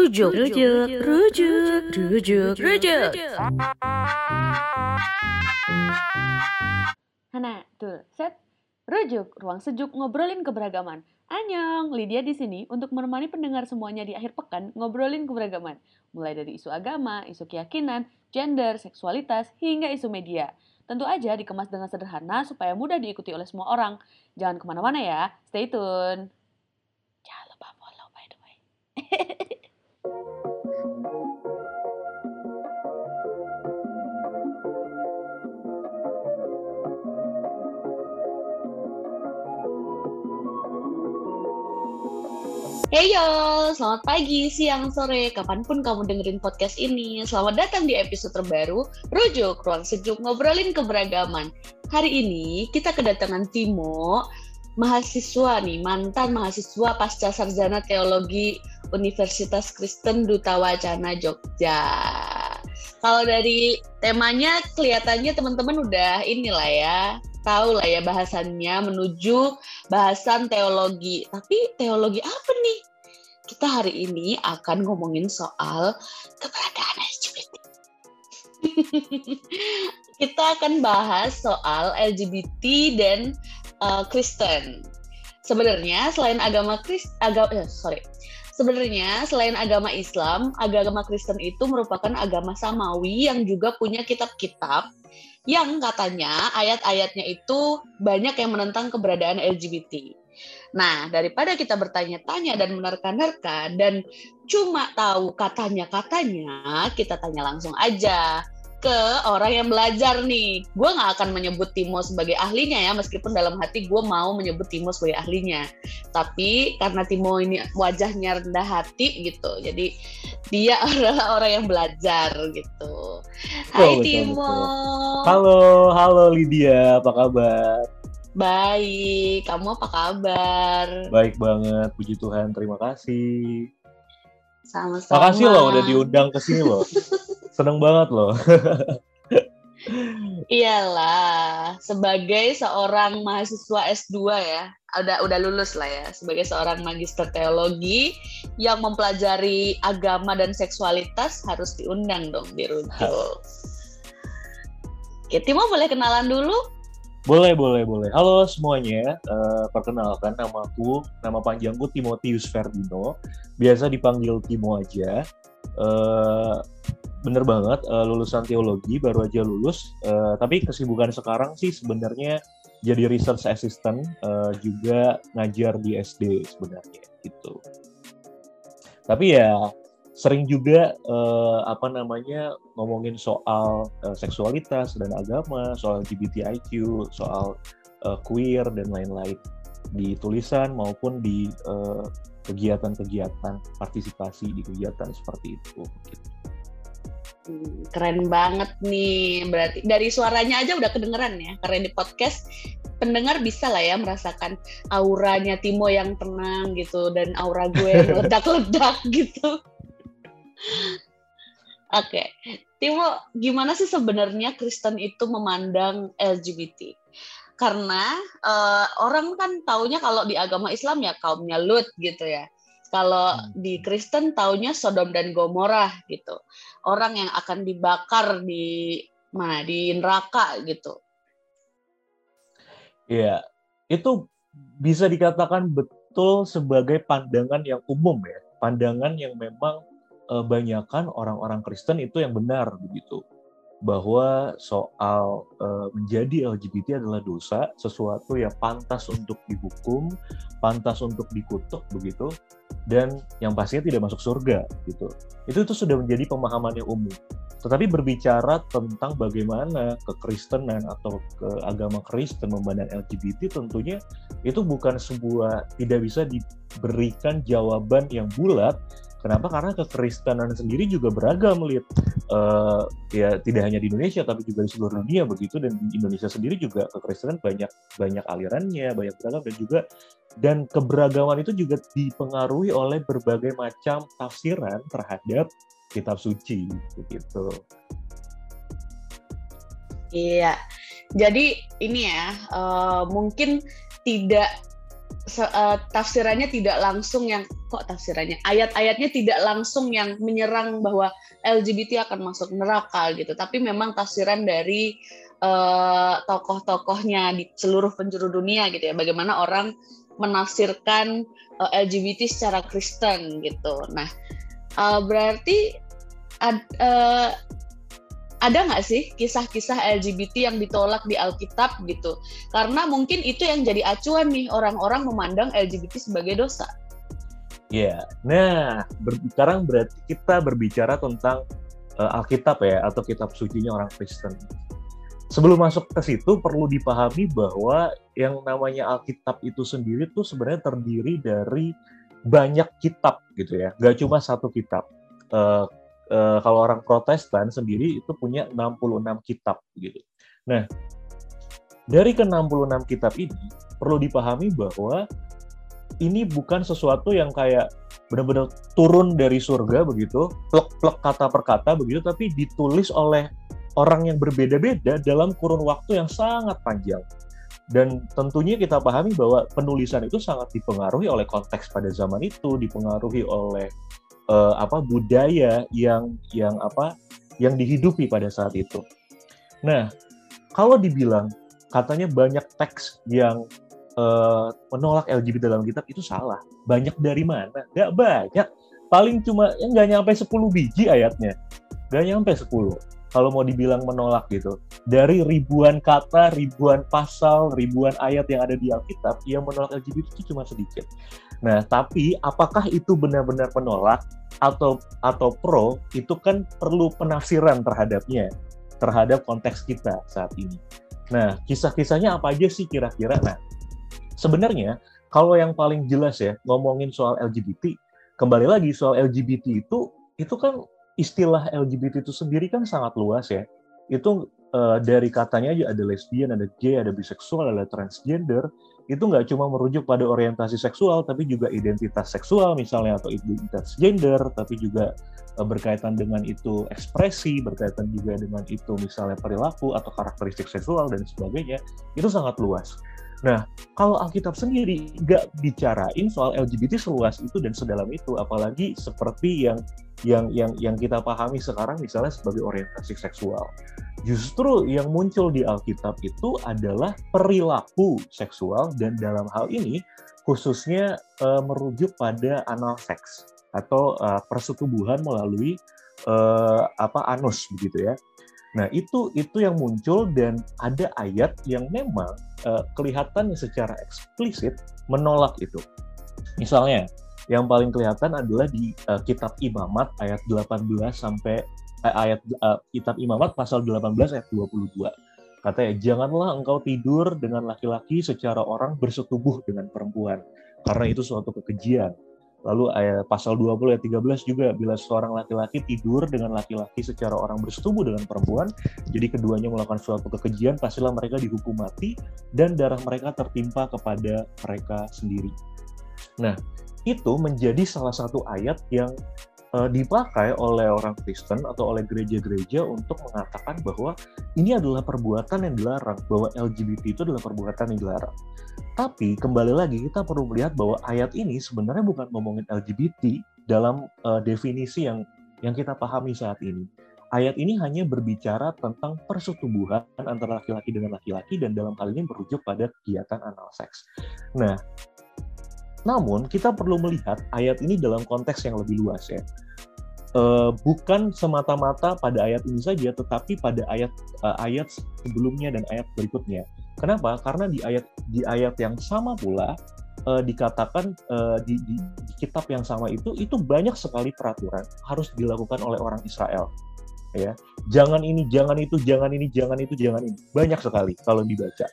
Rujuk, rujuk, rujuk, rujuk, rujuk. Hana, tuh, set. Rujuk, ruang sejuk ngobrolin keberagaman. Annyeong, Lydia di sini untuk menemani pendengar semuanya di akhir pekan ngobrolin keberagaman. Mulai dari isu agama, isu keyakinan, gender, seksualitas, hingga isu media. Tentu aja dikemas dengan sederhana supaya mudah diikuti oleh semua orang. Jangan kemana-mana ya, stay tune. Jangan lupa follow by the way. Hey y'all, selamat pagi, siang, sore, kapanpun kamu dengerin podcast ini. Selamat datang di episode terbaru Rujuk Ruang Sejuk Ngobrolin Keberagaman. Hari ini kita kedatangan Timo, mahasiswa nih, mantan mahasiswa pasca sarjana teologi Universitas Kristen Duta Wacana Jogja. Kalau dari temanya kelihatannya teman-teman udah inilah ya, tahu lah ya bahasannya menuju bahasan teologi. Tapi teologi apa nih? Kita hari ini akan ngomongin soal keberadaan LGBT. Kita akan bahas soal LGBT dan Kristen. Sebenarnya selain agama Islam, agama Kristen itu merupakan agama samawi yang juga punya kitab-kitab yang katanya ayat-ayatnya itu banyak yang menentang keberadaan LGBT. Nah, daripada kita bertanya-tanya dan menerka-nerka dan cuma tahu katanya-katanya, kita tanya langsung aja ke orang yang belajar nih. Gue nggak akan menyebut Timo sebagai ahlinya ya, meskipun dalam hati gue mau menyebut Timo sebagai ahlinya. Tapi karena Timo ini wajahnya rendah hati gitu, jadi dia adalah orang yang belajar gitu. Hai Timo. Halo Lydia, apa kabar? Baik, kamu apa kabar? Baik banget, puji Tuhan, terima kasih. Sama-sama. Makasih loh udah diundang ke sini loh. Seneng banget loh. Iyalah, sebagai seorang mahasiswa S2 ya, udah lulus lah ya, sebagai seorang magister teologi yang mempelajari agama dan seksualitas harus diundang dong di Rujuk. Timo boleh kenalan dulu? Boleh. Halo semuanya, perkenalkan nama panjangku Timotius Ferdino, biasa dipanggil Timo aja. Bener banget, lulusan teologi, baru aja lulus, tapi kesibukan sekarang sih sebenarnya jadi research assistant, juga ngajar di SD sebenarnya gitu. Tapi ya sering juga ngomongin soal seksualitas dan agama, soal LGBTIQ, soal queer dan lain-lain di tulisan maupun di kegiatan-kegiatan partisipasi di kegiatan seperti itu gitu. Keren banget nih, berarti dari suaranya aja udah kedengeran ya, karena di podcast pendengar bisa lah ya merasakan auranya Timo yang tenang gitu dan aura gue yang ledak-ledak gitu. Oke, Timo, gimana sih sebenarnya Kristen itu memandang LGBT? Karena orang kan taunya kalau di agama Islam ya kaumnya Lut gitu ya. Kalau di Kristen taunya Sodom dan Gomora gitu. Orang yang akan dibakar di neraka gitu. Iya, itu bisa dikatakan betul sebagai pandangan yang umum ya. Pandangan yang memang banyakan orang-orang Kristen itu yang benar begitu. Bahwa soal menjadi LGBT adalah dosa, sesuatu yang pantas untuk dihukum, pantas untuk dikutuk begitu, dan yang pastinya tidak masuk surga gitu. Itu sudah menjadi pemahamannya umum. Tetapi berbicara tentang bagaimana kekristenan atau agama Kristen memandang LGBT, tentunya itu bukan tidak bisa diberikan jawaban yang bulat. Kenapa? Karena kekristenan sendiri juga beragam, lihat ya tidak hanya di Indonesia tapi juga di seluruh dunia begitu, dan di Indonesia sendiri juga kekristenan banyak alirannya, banyak beragam dan keberagaman itu juga dipengaruhi oleh berbagai macam tafsiran terhadap kitab suci begitu. Iya, jadi ini ya mungkin tidak tafsirannya tidak langsung yang ayat-ayatnya tidak langsung yang menyerang bahwa LGBT akan masuk neraka gitu, tapi memang tafsiran dari tokoh-tokohnya di seluruh penjuru dunia gitu ya, bagaimana orang menafsirkan LGBT secara Kristen gitu. Nah, berarti ada nggak sih kisah-kisah LGBT yang ditolak di Alkitab gitu? Karena mungkin itu yang jadi acuan nih, orang-orang memandang LGBT sebagai dosa. Ya, nah sekarang berarti kita berbicara tentang Alkitab ya, atau kitab sucinya orang Kristen. Sebelum masuk ke situ, perlu dipahami bahwa yang namanya Alkitab itu sendiri tuh sebenarnya terdiri dari banyak kitab gitu ya, nggak cuma satu kitab. Kalau orang Protestan sendiri itu punya 66 kitab gitu. Nah, dari ke-66 kitab ini perlu dipahami bahwa ini bukan sesuatu yang kayak benar-benar turun dari surga begitu, plek-plek kata per kata begitu, tapi ditulis oleh orang yang berbeda-beda dalam kurun waktu yang sangat panjang. Dan tentunya kita pahami bahwa penulisan itu sangat dipengaruhi oleh konteks pada zaman itu, dipengaruhi oleh budaya yang dihidupi pada saat itu. Nah, kalau dibilang katanya banyak teks yang menolak LGBT dalam kitab, itu salah. Banyak dari mana? Nggak banyak. Paling cuma nggak nyampe 10 biji ayatnya. Nggak nyampe 10. Kalau mau dibilang menolak gitu. Dari ribuan kata, ribuan pasal, ribuan ayat yang ada di Alkitab, yang menolak LGBT itu cuma sedikit. Nah, tapi apakah itu benar-benar menolak atau pro, itu kan perlu penafsiran terhadapnya, terhadap konteks kita saat ini. Nah, kisah-kisahnya apa aja sih kira-kira? Nah, sebenarnya kalau yang paling jelas ya, ngomongin soal LGBT, kembali lagi soal LGBT itu kan istilah LGBT itu sendiri kan sangat luas ya. Itu dari katanya aja ada lesbian, ada gay, ada biseksual, ada transgender. Itu nggak cuma merujuk pada orientasi seksual, tapi juga identitas seksual misalnya, atau identitas gender, tapi juga berkaitan dengan itu ekspresi, berkaitan juga dengan itu misalnya perilaku atau karakteristik seksual dan sebagainya. Itu sangat luas. Nah, kalau Alkitab sendiri nggak bicarain soal LGBT seluas itu dan sedalam itu, apalagi seperti yang kita pahami sekarang misalnya sebagai orientasi seksual. Justru yang muncul di Alkitab itu adalah perilaku seksual, dan dalam hal ini khususnya merujuk pada anal seks atau persetubuhan melalui anus begitu ya. Nah, itu yang muncul, dan ada ayat yang memang kelihatannya secara eksplisit menolak itu. Misalnya, yang paling kelihatan adalah di kitab Imamat ayat 18 sampai kitab Imamat pasal 18 ayat 22. Katanya, "Janganlah engkau tidur dengan laki-laki secara orang bersetubuh dengan perempuan, karena itu suatu kekejian." Lalu pasal 20 ayat 13 juga, "Bila seorang laki-laki tidur dengan laki-laki secara orang bersetubuh dengan perempuan, jadi keduanya melakukan suatu kekejian, pastilah mereka dihukum mati dan darah mereka tertimpa kepada mereka sendiri." Nah, itu menjadi salah satu ayat yang dipakai oleh orang Kristen atau oleh gereja-gereja untuk mengatakan bahwa ini adalah perbuatan yang dilarang, bahwa LGBT itu adalah perbuatan yang dilarang. Tapi kembali lagi kita perlu melihat bahwa ayat ini sebenarnya bukan ngomongin LGBT dalam definisi yang kita pahami saat ini. Ayat ini hanya berbicara tentang persetubuhan antara laki-laki dengan laki-laki, dan dalam hal ini merujuk pada kegiatan anal seks. Nah, namun kita perlu melihat ayat ini dalam konteks yang lebih luas ya. Bukan semata-mata pada ayat ini saja, tetapi pada ayat sebelumnya dan ayat berikutnya. Kenapa? Karena di ayat yang sama pula dikatakan di kitab yang sama itu banyak sekali peraturan harus dilakukan oleh orang Israel. Ya, jangan ini, jangan itu, jangan ini, jangan itu, jangan ini. Banyak sekali kalau dibaca.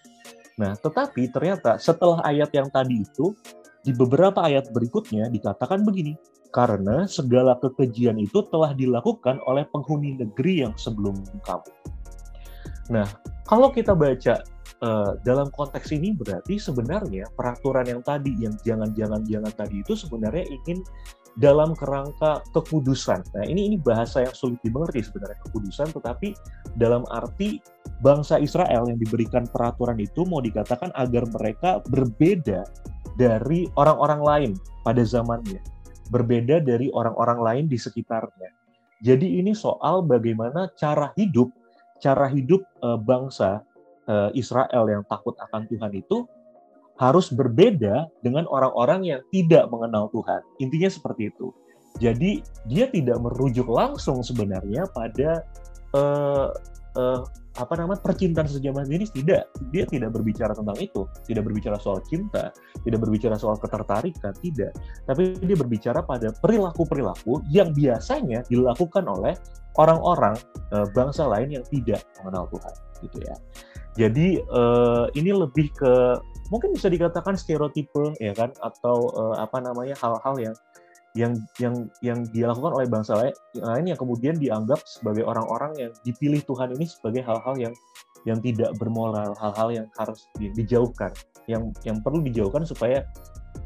Nah, tetapi ternyata setelah ayat yang tadi itu, di beberapa ayat berikutnya dikatakan begini, "Karena segala kekejian itu telah dilakukan oleh penghuni negeri yang sebelum kamu." Nah, kalau kita baca dalam konteks ini, berarti sebenarnya peraturan yang tadi, yang jangan-jangan-jangan tadi itu sebenarnya ingin dalam kerangka kekudusan. Nah, ini bahasa yang sulit dimengerti sebenarnya, kekudusan, tetapi dalam arti bangsa Israel yang diberikan peraturan itu mau dikatakan agar mereka berbeda dari orang-orang lain pada zamannya, berbeda dari orang-orang lain di sekitarnya. Jadi ini soal bagaimana cara hidup bangsa Israel yang takut akan Tuhan itu harus berbeda dengan orang-orang yang tidak mengenal Tuhan. Intinya seperti itu. Jadi dia tidak merujuk langsung sebenarnya pada percintaan sejaman jenis, tidak. Dia tidak berbicara tentang itu, tidak berbicara soal cinta, tidak berbicara soal ketertarikan, tidak. Tapi dia berbicara pada perilaku-perilaku yang biasanya dilakukan oleh orang-orang bangsa lain yang tidak mengenal Tuhan, gitu ya. Jadi ini lebih ke mungkin bisa dikatakan stereotipe, ya kan, atau hal-hal yang dilakukan oleh bangsa lain yang kemudian dianggap sebagai orang-orang yang dipilih Tuhan ini sebagai hal-hal yang tidak bermoral, hal-hal yang harus dijauhkan, yang perlu dijauhkan supaya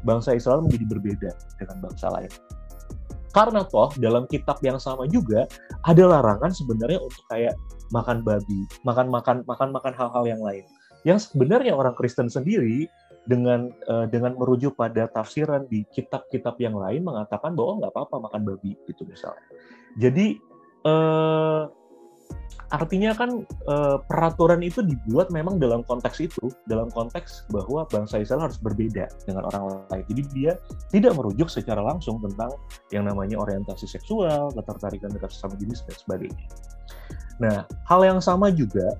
bangsa Israel menjadi berbeda dengan bangsa lain. Karena toh dalam kitab yang sama juga ada larangan sebenarnya untuk kayak makan babi, makan hal-hal yang lain. Yang sebenarnya orang Kristen sendiri dengan merujuk pada tafsiran di kitab-kitab yang lain mengatakan bahwa nggak apa-apa makan babi gitu misalnya. Jadi artinya kan peraturan itu dibuat memang dalam konteks itu, dalam konteks bahwa bangsa Israel harus berbeda dengan orang lain. Jadi dia tidak merujuk secara langsung tentang yang namanya orientasi seksual, ketertarikan terhadap sesama jenis dan sebagainya. Nah, hal yang sama juga,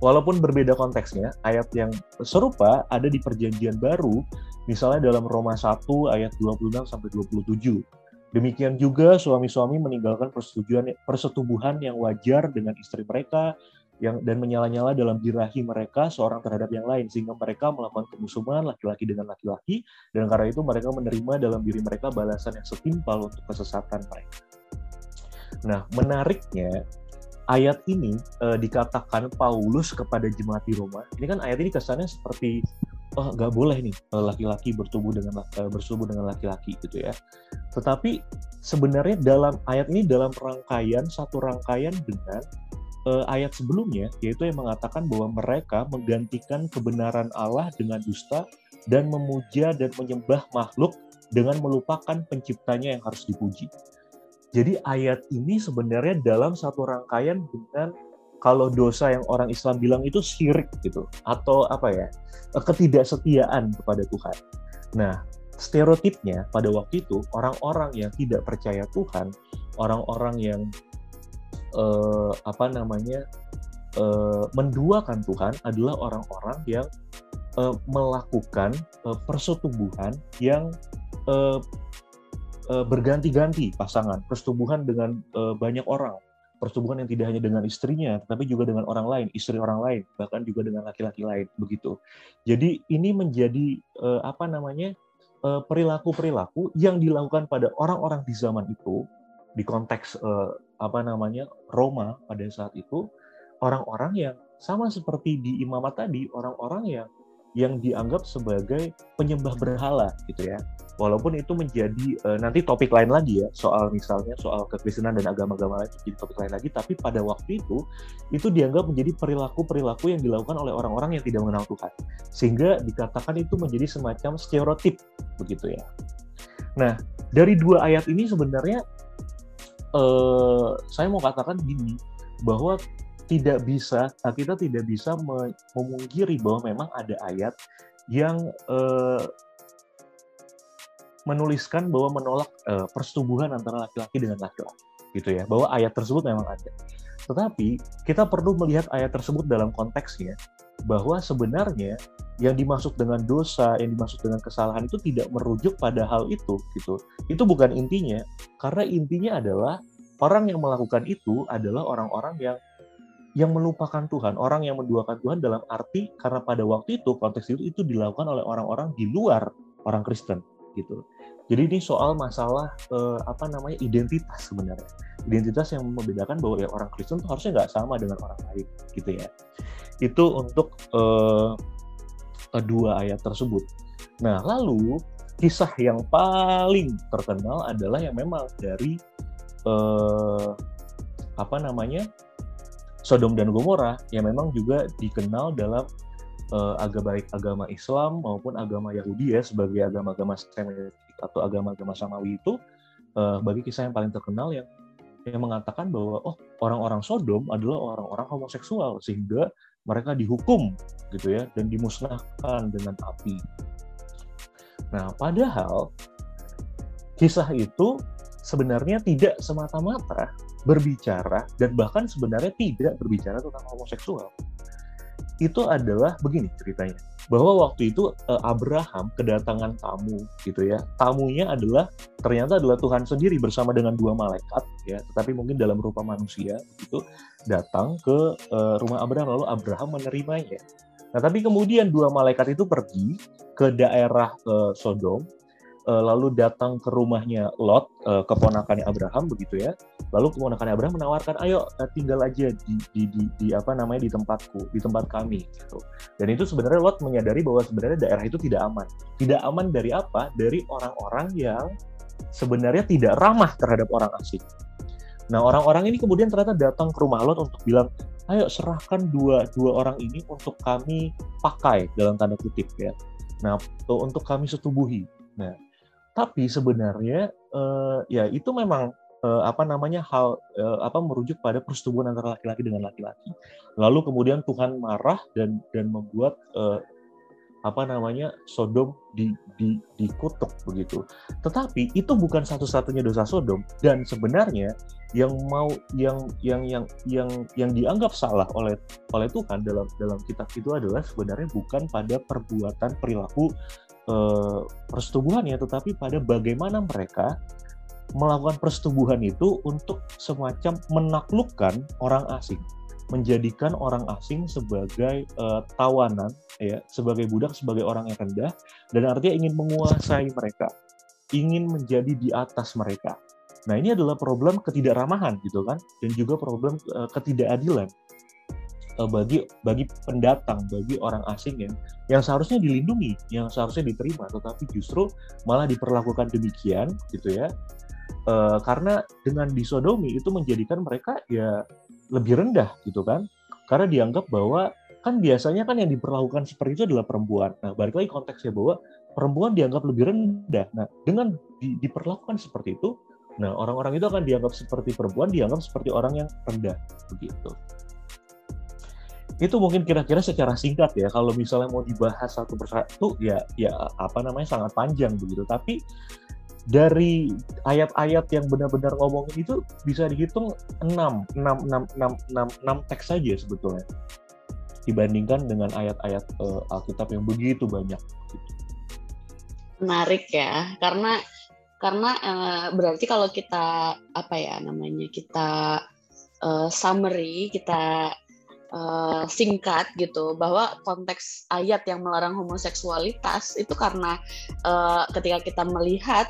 walaupun berbeda konteksnya, ayat yang serupa ada di Perjanjian Baru, misalnya dalam Roma 1 ayat 26-27. Demikian juga suami-suami meninggalkan persetubuhan yang wajar dengan istri mereka dan menyala-nyala dalam birahi mereka seorang terhadap yang lain, sehingga mereka melakukan kemusuhan laki-laki dengan laki-laki, dan karena itu mereka menerima dalam diri mereka balasan yang setimpal untuk kesesatan mereka. Nah, menariknya ayat ini dikatakan Paulus kepada jemaat di Roma. Ini kan ayat ini kesannya seperti nggak boleh nih laki-laki bersetubuh dengan laki-laki gitu ya. Tetapi sebenarnya dalam ayat ini dalam satu rangkaian dengan ayat sebelumnya, yaitu yang mengatakan bahwa mereka menggantikan kebenaran Allah dengan dusta dan memuja dan menyembah makhluk dengan melupakan penciptanya yang harus dipuji. Jadi ayat ini sebenarnya dalam satu rangkaian dengan kalau dosa yang orang Islam bilang itu syirik gitu, atau ketidaksetiaan kepada Tuhan. Nah, stereotipnya pada waktu itu orang-orang yang tidak percaya Tuhan, orang-orang yang menduakan Tuhan adalah orang-orang yang melakukan persetubuhan yang berganti-ganti pasangan, persetubuhan dengan banyak orang. Persetubuhan yang tidak hanya dengan istrinya, tetapi juga dengan orang lain, istri orang lain, bahkan juga dengan laki-laki lain, begitu. Jadi ini menjadi perilaku-perilaku yang dilakukan pada orang-orang di zaman itu, di konteks Roma pada saat itu, orang-orang yang sama seperti di imamat tadi, orang-orang yang dianggap sebagai penyembah berhala gitu ya. Walaupun itu menjadi nanti topik lain lagi ya, soal kekristenan dan agama-agama lain jadi topik lain lagi, tapi pada waktu itu dianggap menjadi perilaku-perilaku yang dilakukan oleh orang-orang yang tidak mengenal Tuhan. Sehingga dikatakan itu menjadi semacam stereotip begitu ya. Nah, dari dua ayat ini sebenarnya saya mau katakan gini, bahwa kita tidak bisa memungkiri bahwa memang ada ayat yang menuliskan bahwa menolak persetubuhan antara laki-laki dengan laki-laki gitu ya, bahwa ayat tersebut memang ada. Tetapi kita perlu melihat ayat tersebut dalam konteksnya, bahwa sebenarnya yang dimaksud dengan dosa, yang dimaksud dengan kesalahan itu tidak merujuk pada hal itu gitu. Itu bukan intinya, karena intinya adalah orang yang melakukan itu adalah orang-orang yang melupakan Tuhan, orang yang menduakan Tuhan, dalam arti karena pada waktu itu konteks itu dilakukan oleh orang-orang di luar orang Kristen gitu. Jadi ini soal masalah identitas sebenarnya, identitas yang membedakan bahwa ya orang Kristen itu harusnya nggak sama dengan orang lain gitu ya. Itu untuk kedua ayat tersebut. Nah, lalu kisah yang paling terkenal adalah yang memang dari Sodom dan Gomora, yang memang juga dikenal dalam baik agama Islam maupun agama Yahudi ya, sebagai agama-agama Semitik atau agama-agama Samawi itu, bagi kisah yang paling terkenal yang mengatakan bahwa orang-orang Sodom adalah orang-orang homoseksual sehingga mereka dihukum gitu ya dan dimusnahkan dengan api. Nah, padahal kisah itu sebenarnya tidak semata-mata berbicara dan bahkan sebenarnya tidak berbicara tentang homoseksual. Itu adalah begini ceritanya, bahwa waktu itu Abraham kedatangan tamu gitu ya. Tamunya adalah ternyata adalah Tuhan sendiri bersama dengan dua malaikat ya, tetapi mungkin dalam rupa manusia itu datang ke rumah Abraham, lalu Abraham menerimanya. Nah, tapi kemudian dua malaikat itu pergi ke daerah Sodom, lalu datang ke rumahnya Lot, keponakannya Abraham begitu ya. Lalu keponakannya Abraham menawarkan, "Ayo tinggal aja di apa namanya, di tempatku, di tempat kami." Gitu. Dan itu sebenarnya Lot menyadari bahwa sebenarnya daerah itu tidak aman. Tidak aman dari apa? Dari orang-orang yang sebenarnya tidak ramah terhadap orang asing. Nah, orang-orang ini kemudian ternyata datang ke rumah Lot untuk bilang, "Ayo serahkan dua orang ini untuk kami pakai," dalam tanda kutip ya. Nah, untuk kami setubuhi. Nah, tapi sebenarnya ya itu memang merujuk pada persetubuhan antara laki-laki dengan laki-laki. Lalu kemudian Tuhan marah dan membuat Sodom dikutuk begitu. Tetapi itu bukan satu-satunya dosa Sodom, dan sebenarnya yang dianggap salah oleh Tuhan dalam kitab itu adalah sebenarnya bukan pada perbuatan perilaku persetubuhannya, tetapi pada bagaimana mereka melakukan persetubuhan itu untuk semacam menaklukkan orang asing, menjadikan orang asing sebagai tawanan ya, sebagai budak, sebagai orang yang rendah, dan artinya ingin menguasai mereka, ingin menjadi di atas mereka. Nah, ini adalah problem ketidakramahan gitu kan, dan juga problem ketidakadilan bagi pendatang, bagi orang asing yang seharusnya dilindungi, yang seharusnya diterima, tetapi justru malah diperlakukan demikian gitu ya, karena dengan disodomi itu menjadikan mereka ya lebih rendah gitu kan, karena dianggap bahwa kan biasanya kan yang diperlakukan seperti itu adalah perempuan. Nah, balik lagi konteksnya bahwa perempuan dianggap lebih rendah. Nah, dengan diperlakukan seperti itu, nah orang-orang itu akan dianggap seperti perempuan, dianggap seperti orang yang rendah begitu. Itu mungkin kira-kira secara singkat ya, kalau misalnya mau dibahas satu persatu ya sangat panjang begitu, tapi dari ayat-ayat yang benar-benar ngomongin itu bisa dihitung 6 teks saja sebetulnya dibandingkan dengan ayat-ayat Alkitab yang begitu banyak gitu. Menarik ya, karena berarti kalau kita summary, kita singkat gitu, bahwa konteks ayat yang melarang homoseksualitas itu karena ketika kita melihat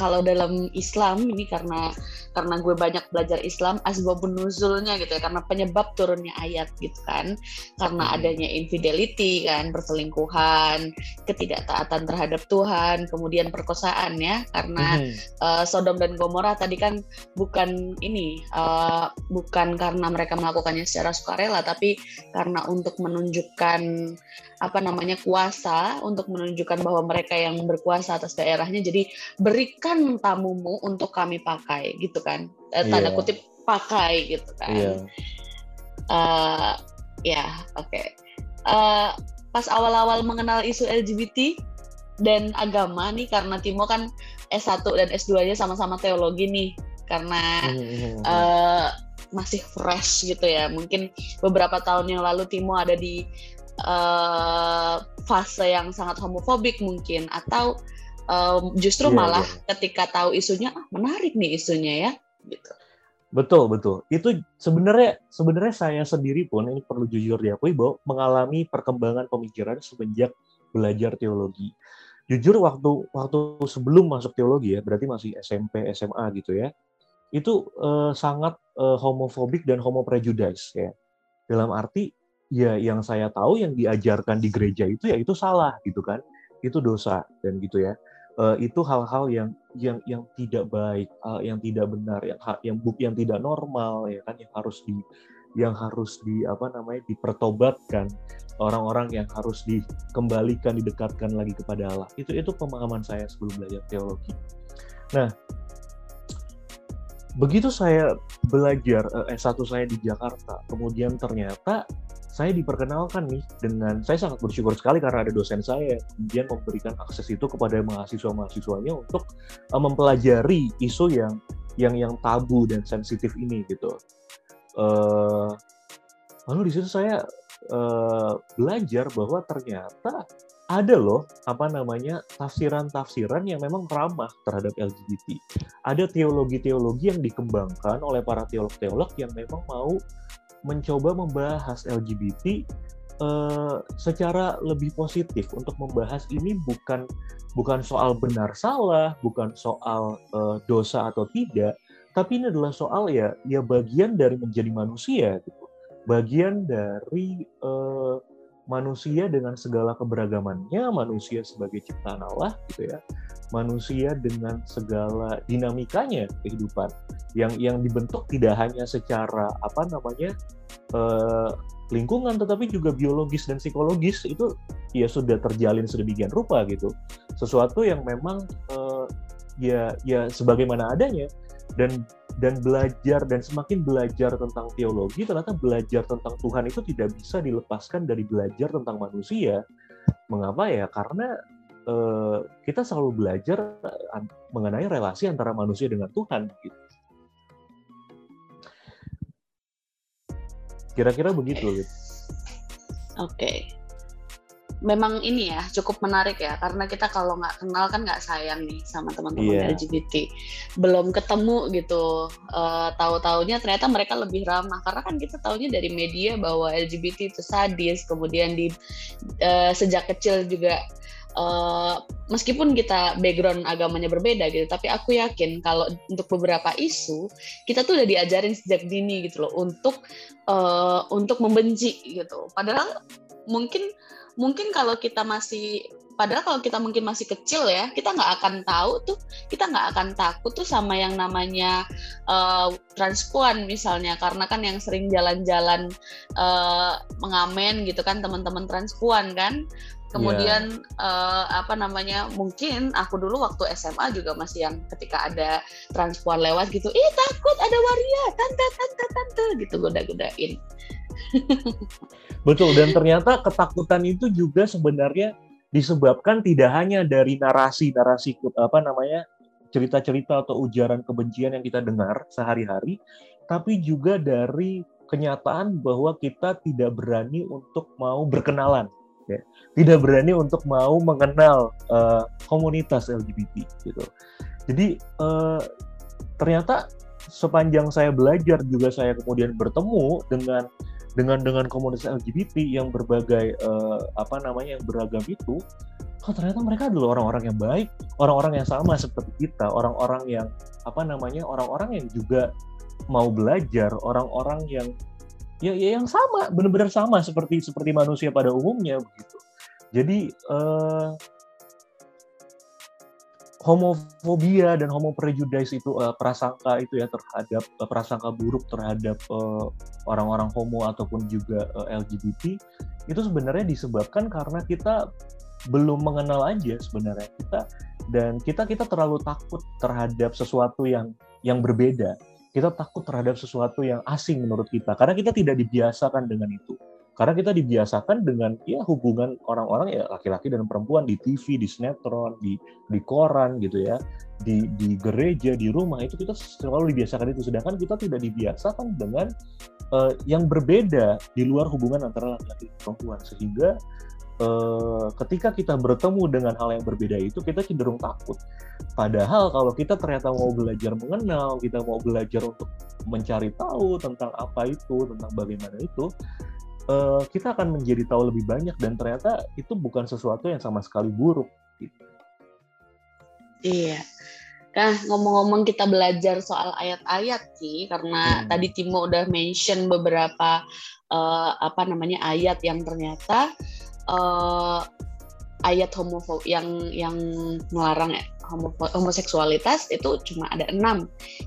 kalau dalam Islam ini, karena gue banyak belajar Islam, asbabun nuzulnya gitu ya, karena penyebab turunnya ayat gitu kan, karena adanya infidelity kan, perselingkuhan, ketidaktaatan terhadap Tuhan, kemudian perkosaan ya, karena Sodom dan Gomora tadi kan bukan karena mereka melakukannya secara sukarela, tapi karena untuk menunjukkan kuasa, untuk menunjukkan bahwa mereka yang berkuasa atas daerahnya, jadi berikan tamumu untuk kami pakai gitu kan, tanda kutip pakai gitu kan. Pas awal-awal mengenal isu LGBT dan agama nih, karena Timo kan S1 dan S2 nya sama-sama teologi nih, karena masih fresh gitu ya, mungkin beberapa tahun yang lalu Timo ada di fase yang sangat homofobik mungkin, atau justru malah ketika tahu isunya menarik nih isunya ya gitu. Betul itu sebenarnya saya sendiri pun ini perlu jujur diakui bahwa mengalami perkembangan pemikiran semenjak belajar teologi. Jujur waktu sebelum masuk teologi ya, berarti masih SMP SMA gitu ya, itu sangat homofobik dan homoprejudice ya, dalam arti ya yang saya tahu yang diajarkan di gereja itu ya itu salah gitu kan, itu dosa dan gitu ya, itu hal-hal yang tidak baik, yang tidak benar, yang tidak normal ya kan, yang harus di yang harus dipertobatkan, orang-orang yang harus dikembalikan, didekatkan lagi kepada Allah. Itu pemahaman saya sebelum belajar teologi. Nah, begitu saya belajar S1 saya di Jakarta, kemudian ternyata saya diperkenalkan nih dengan, saya sangat bersyukur sekali karena ada dosen saya yang kemudian memberikan akses itu kepada mahasiswa-mahasiswanya untuk mempelajari isu yang tabu dan sensitif ini gitu. Lalu di situ saya belajar bahwa ternyata ada loh tafsiran-tafsiran yang memang ramah terhadap LGBT. Ada teologi-teologi yang dikembangkan oleh para teolog-teolog yang memang mau mencoba membahas LGBT secara lebih positif, untuk membahas ini bukan soal benar salah, bukan soal dosa atau tidak, tapi ini adalah soal ya bagian dari menjadi manusia gitu. Bagian dari manusia dengan segala keberagamannya, manusia sebagai ciptaan Allah gitu ya, manusia dengan segala dinamikanya kehidupan yang dibentuk tidak hanya secara lingkungan, tetapi juga biologis dan psikologis. Itu ya sudah terjalin sedemikian rupa gitu, sesuatu yang memang ya sebagaimana adanya. Dan belajar, dan semakin belajar tentang teologi, ternyata belajar tentang Tuhan itu tidak bisa dilepaskan dari belajar tentang manusia. Mengapa ya? Karena kita selalu belajar mengenai relasi antara manusia dengan Tuhan. Gitu. Kira-kira begitu. Gitu. Oke. Memang ini ya cukup menarik ya, karena kita kalau nggak kenal kan nggak sayang nih sama teman-teman LGBT. Belum ketemu gitu, tahu-taunya ternyata mereka lebih ramah, karena kan kita taunya dari media bahwa LGBT itu sadis, kemudian sejak kecil juga. Meskipun kita background agamanya berbeda gitu, tapi aku yakin kalau untuk beberapa isu kita tuh udah diajarin sejak dini gitu loh untuk membenci gitu. Padahal mungkin kalau kita masih kecil ya, kita nggak akan tahu tuh, kita nggak akan takut tuh sama yang namanya transpuan misalnya, karena kan yang sering jalan-jalan mengamen gitu kan teman-teman transpuan kan. Kemudian mungkin aku dulu waktu SMA juga masih yang ketika ada transpuan lewat gitu, takut, ada waria, tante gitu, goda-godain. Betul, dan ternyata ketakutan itu juga sebenarnya disebabkan tidak hanya dari narasi cerita-cerita atau ujaran kebencian yang kita dengar sehari-hari, tapi juga dari kenyataan bahwa kita tidak berani untuk mau berkenalan. Ya, tidak berani untuk mau mengenal komunitas LGBT gitu. Jadi ternyata sepanjang saya belajar juga saya kemudian bertemu dengan komunitas LGBT yang berbagai yang beragam itu. Ternyata mereka adalah orang-orang yang baik, orang-orang yang sama seperti kita, orang-orang yang orang-orang yang juga mau belajar, orang-orang yang yang sama, benar-benar sama seperti manusia pada umumnya begitu. Jadi homofobia dan homoprejudice itu prasangka itu ya terhadap prasangka buruk terhadap orang-orang homo ataupun juga LGBT itu sebenarnya disebabkan karena kita belum mengenal aja sebenarnya kita terlalu takut terhadap sesuatu yang berbeda. Kita takut terhadap sesuatu yang asing menurut kita, karena kita tidak dibiasakan dengan itu. Karena kita dibiasakan dengan hubungan orang-orang laki-laki dan perempuan di TV, di sinetron, di koran gitu ya, di gereja, di rumah, itu kita selalu dibiasakan itu. Sedangkan kita tidak dibiasakan dengan yang berbeda di luar hubungan antara laki-laki dan perempuan, sehingga ketika kita bertemu dengan hal yang berbeda itu, kita cenderung takut. Padahal kalau kita ternyata mau belajar mengenal, kita mau belajar untuk mencari tahu tentang apa itu, tentang bagaimana itu, kita akan menjadi tahu lebih banyak, dan ternyata itu bukan sesuatu yang sama sekali buruk. Iya. Nah, ngomong-ngomong kita belajar soal ayat-ayat sih, karena tadi Timo udah mention beberapa ayat yang ternyata ayat homofobia yang melarang homoseksualitas itu cuma ada 6,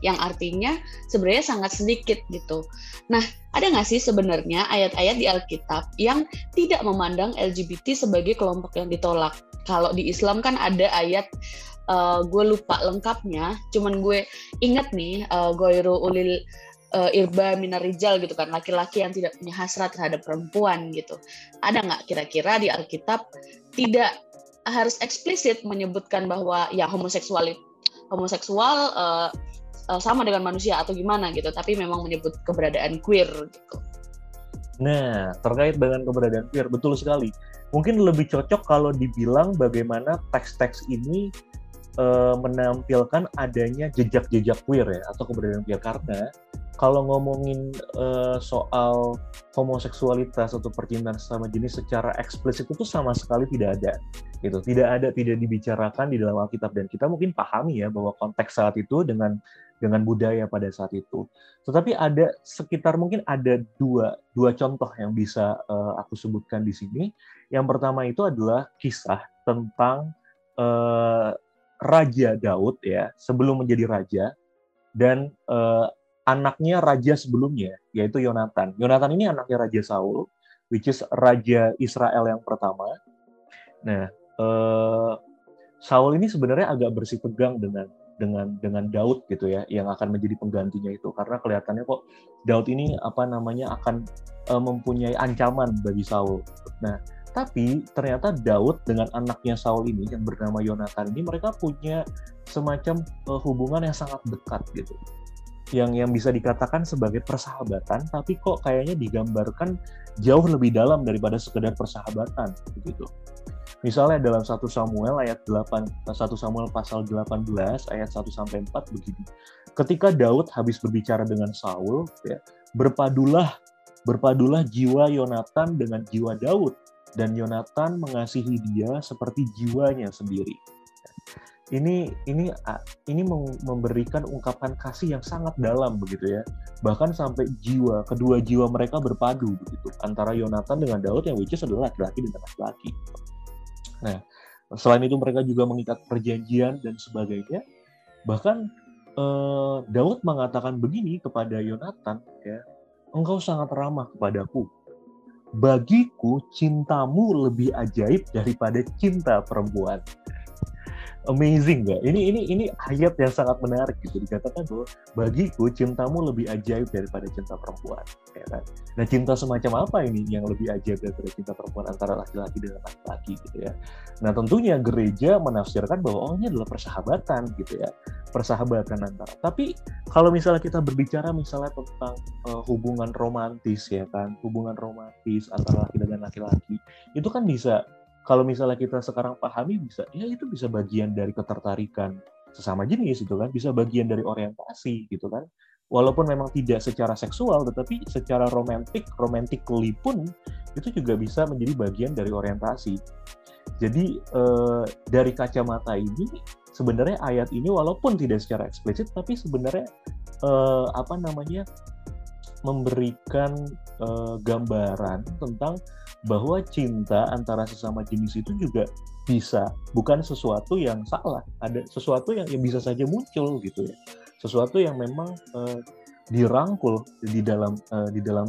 yang artinya sebenarnya sangat sedikit gitu. Nah, ada nggak sih sebenarnya ayat-ayat di Alkitab yang tidak memandang LGBT sebagai kelompok yang ditolak? Kalau di Islam kan ada ayat, gue lupa lengkapnya, cuman gue inget nih, Goiru Ulil Irba Minarijal gitu kan, laki-laki yang tidak punya hasrat terhadap perempuan gitu. Ada nggak kira-kira di Alkitab tidak harus eksplisit menyebutkan bahwa ya homoseksual sama dengan manusia atau gimana gitu, tapi memang menyebut keberadaan queer gitu. Nah, terkait dengan keberadaan queer, betul sekali. Mungkin lebih cocok kalau dibilang bagaimana teks-teks ini menampilkan adanya jejak-jejak queer ya, atau keberadaan queer, karena kalau ngomongin soal homoseksualitas atau percintaan sesama jenis secara eksplisit itu sama sekali tidak ada, gitu. Tidak ada, tidak dibicarakan di dalam Alkitab, dan kita mungkin pahami ya bahwa konteks saat itu dengan budaya pada saat itu. Tetapi ada sekitar mungkin ada dua contoh yang bisa aku sebutkan di sini. Yang pertama itu adalah kisah tentang Raja Daud ya, sebelum menjadi raja, dan anaknya raja sebelumnya, yaitu Yonatan. Yonatan ini anaknya Raja Saul, which is Raja Israel yang pertama. Nah, Saul ini sebenarnya agak bersih tegang dengan Daud gitu ya, yang akan menjadi penggantinya itu, karena kelihatannya kok Daud ini akan mempunyai ancaman bagi Saul. Nah, tapi ternyata Daud dengan anaknya Saul ini yang bernama Yonatan ini, mereka punya semacam hubungan yang sangat dekat gitu, yang bisa dikatakan sebagai persahabatan, tapi kok kayaknya digambarkan jauh lebih dalam daripada sekedar persahabatan gitu. Misalnya dalam 1 Samuel ayat 8, 1 Samuel pasal 18 ayat 1-4 begini. Ketika Daud habis berbicara dengan Saul, ya, berpadulah jiwa Yonatan dengan jiwa Daud, dan Yonatan mengasihi dia seperti jiwanya sendiri. Ini memberikan ungkapan kasih yang sangat dalam begitu ya, bahkan sampai kedua jiwa mereka berpadu begitu, antara Yonatan dengan Daud, yang which is adalah laki-laki dan laki-laki. Nah, selain itu mereka juga mengikat perjanjian dan sebagainya. Bahkan Daud mengatakan begini kepada Yonatan ya, engkau sangat ramah kepadaku, bagiku cintamu lebih ajaib daripada cinta perempuan. Amazing nggak? Ini ayat yang sangat menarik gitu, dikatakan bahwa bagiku cintamu lebih ajaib daripada cinta perempuan. Ya kan? Nah, cinta semacam apa ini yang lebih ajaib daripada cinta perempuan antara laki-laki dengan laki-laki gitu ya? Nah, tentunya gereja menafsirkan bahwa ini adalah persahabatan gitu ya, persahabatan antara. Tapi kalau misalnya kita berbicara misalnya tentang hubungan romantis ya kan, hubungan romantis antara laki dengan laki-laki itu kan bisa. Kalau misalnya kita sekarang pahami bisa, ya itu bisa bagian dari ketertarikan sesama jenis itu kan, bisa bagian dari orientasi gitu kan. Walaupun memang tidak secara seksual, tetapi secara romantically pun itu juga bisa menjadi bagian dari orientasi. Jadi dari kacamata ini sebenarnya ayat ini walaupun tidak secara eksplisit, tapi sebenarnya memberikan gambaran tentang bahwa cinta antara sesama jenis itu juga bisa, bukan sesuatu yang salah, ada sesuatu yang bisa saja muncul gitu ya, sesuatu yang memang dirangkul di dalam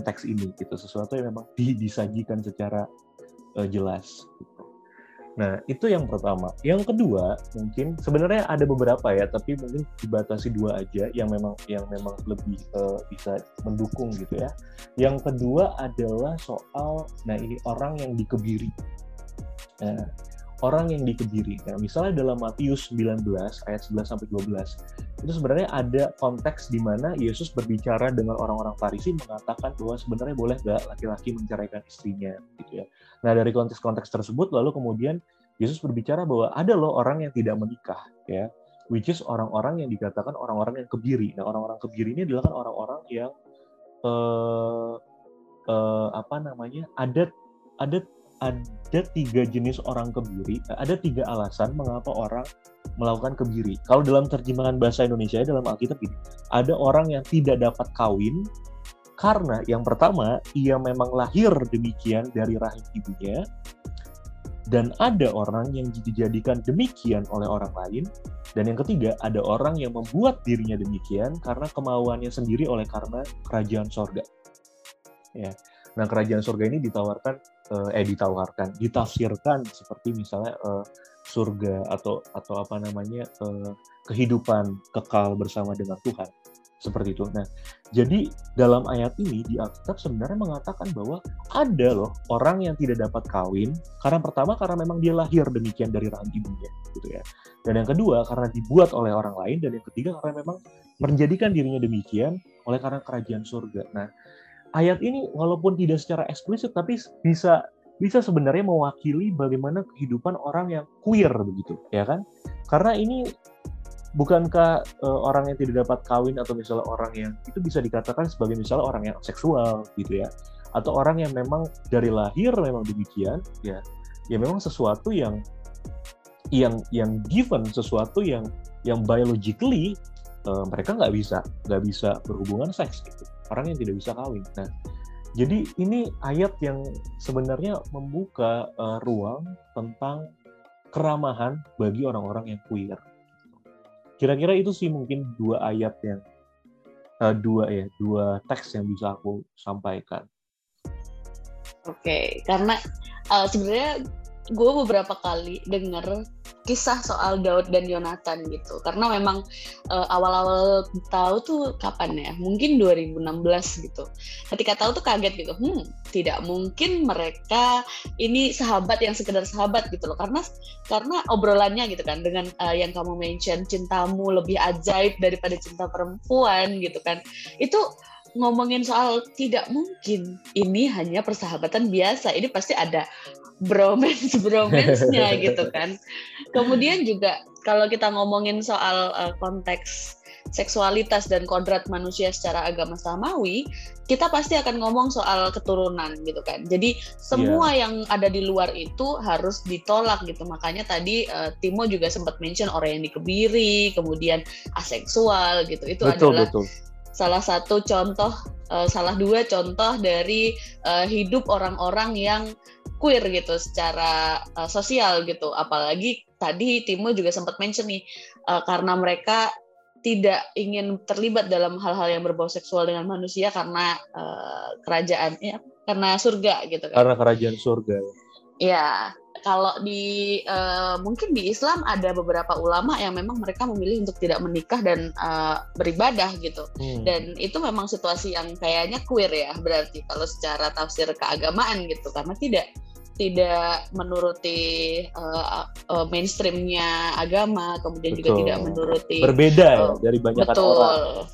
teks ini gitu, sesuatu yang memang disajikan secara jelas gitu. Nah, itu yang pertama. Yang kedua, mungkin sebenarnya ada beberapa ya, tapi mungkin dibatasi 2 aja yang memang lebih bisa mendukung gitu ya. Yang kedua adalah soal, nah ini orang yang dikebiri. Nah, orang yang dikebiri. Nah, misalnya dalam Matius 19 ayat 11-12, itu sebenarnya ada konteks di mana Yesus berbicara dengan orang-orang Farisi, mengatakan bahwa sebenarnya boleh nggak laki-laki menceraikan istrinya, gitu ya. Nah, dari konteks-konteks tersebut, lalu kemudian Yesus berbicara bahwa ada loh orang yang tidak menikah, ya, which is orang-orang yang dikatakan orang-orang yang kebiri. Nah, orang-orang kebiri ini adalah kan orang-orang yang ada 3 jenis orang kebiri, ada 3 alasan mengapa orang melakukan kebiri. Kalau dalam terjemahan bahasa Indonesia dalam Alkitab ini, ada orang yang tidak dapat kawin karena yang pertama, ia memang lahir demikian dari rahim ibunya. Dan ada orang yang dijadikan demikian oleh orang lain. Dan yang ketiga, ada orang yang membuat dirinya demikian karena kemauannya sendiri oleh karena kerajaan sorga. Ya. Nah, kerajaan sorga ini ditafsirkan seperti misalnya surga atau apa namanya kehidupan kekal bersama dengan Tuhan. Seperti itu. Nah, jadi dalam ayat ini di Alkitab sebenarnya mengatakan bahwa ada loh orang yang tidak dapat kawin karena pertama karena memang dia lahir demikian dari rahim ibunya, gitu ya. Dan yang kedua karena dibuat oleh orang lain, dan yang ketiga karena memang menjadikan dirinya demikian oleh karena kerajaan surga. Nah, ayat ini walaupun tidak secara eksplisit tapi bisa sebenarnya mewakili bagaimana kehidupan orang yang queer begitu, ya kan? Karena ini bukankah orang yang tidak dapat kawin atau misalnya orang yang itu bisa dikatakan sebagai misalnya orang yang seksual gitu ya, atau orang yang memang dari lahir memang demikian ya memang sesuatu yang given, sesuatu yang biologically mereka nggak bisa berhubungan seks gitu, orang yang tidak bisa kawin. Nah, jadi ini ayat yang sebenarnya membuka ruang tentang keramahan bagi orang-orang yang queer. Kira-kira itu sih mungkin dua teks yang bisa aku sampaikan. Oke, karena sebenarnya gue beberapa kali dengar kisah soal Daud dan Yonatan gitu. Karena memang awal-awal tahu tuh kapan ya? Mungkin 2016 gitu. Ketika tahu tuh kaget gitu. Tidak mungkin mereka ini sahabat yang sekedar sahabat gitu loh, karena obrolannya gitu kan, dengan yang kamu mention cintamu lebih ajaib daripada cinta perempuan gitu kan, itu ngomongin soal tidak mungkin ini hanya persahabatan biasa, ini pasti ada bromance-nya gitu kan. Kemudian juga kalau kita ngomongin soal konteks seksualitas dan kodrat manusia secara agama samawi, kita pasti akan ngomong soal keturunan gitu kan. Jadi semua yang ada di luar itu harus ditolak gitu. Makanya tadi Timo juga sempat mention orang yang dikebiri, kemudian aseksual gitu. Itu adalah salah dua contoh dari hidup orang-orang yang queer gitu secara sosial gitu. Apalagi tadi Timo juga sempat mention nih karena mereka tidak ingin terlibat dalam hal-hal yang berbau seksual dengan manusia karena karena surga gitu kan. Karena kerajaan surga. Ya, kalau di mungkin di Islam ada beberapa ulama yang memang mereka memilih untuk tidak menikah dan beribadah gitu. Dan itu memang situasi yang kayaknya queer ya, berarti kalau secara tafsir keagamaan gitu, karena tidak menuruti mainstreamnya agama, kemudian betul. Juga tidak menuruti, berbeda ya dari banyak orang.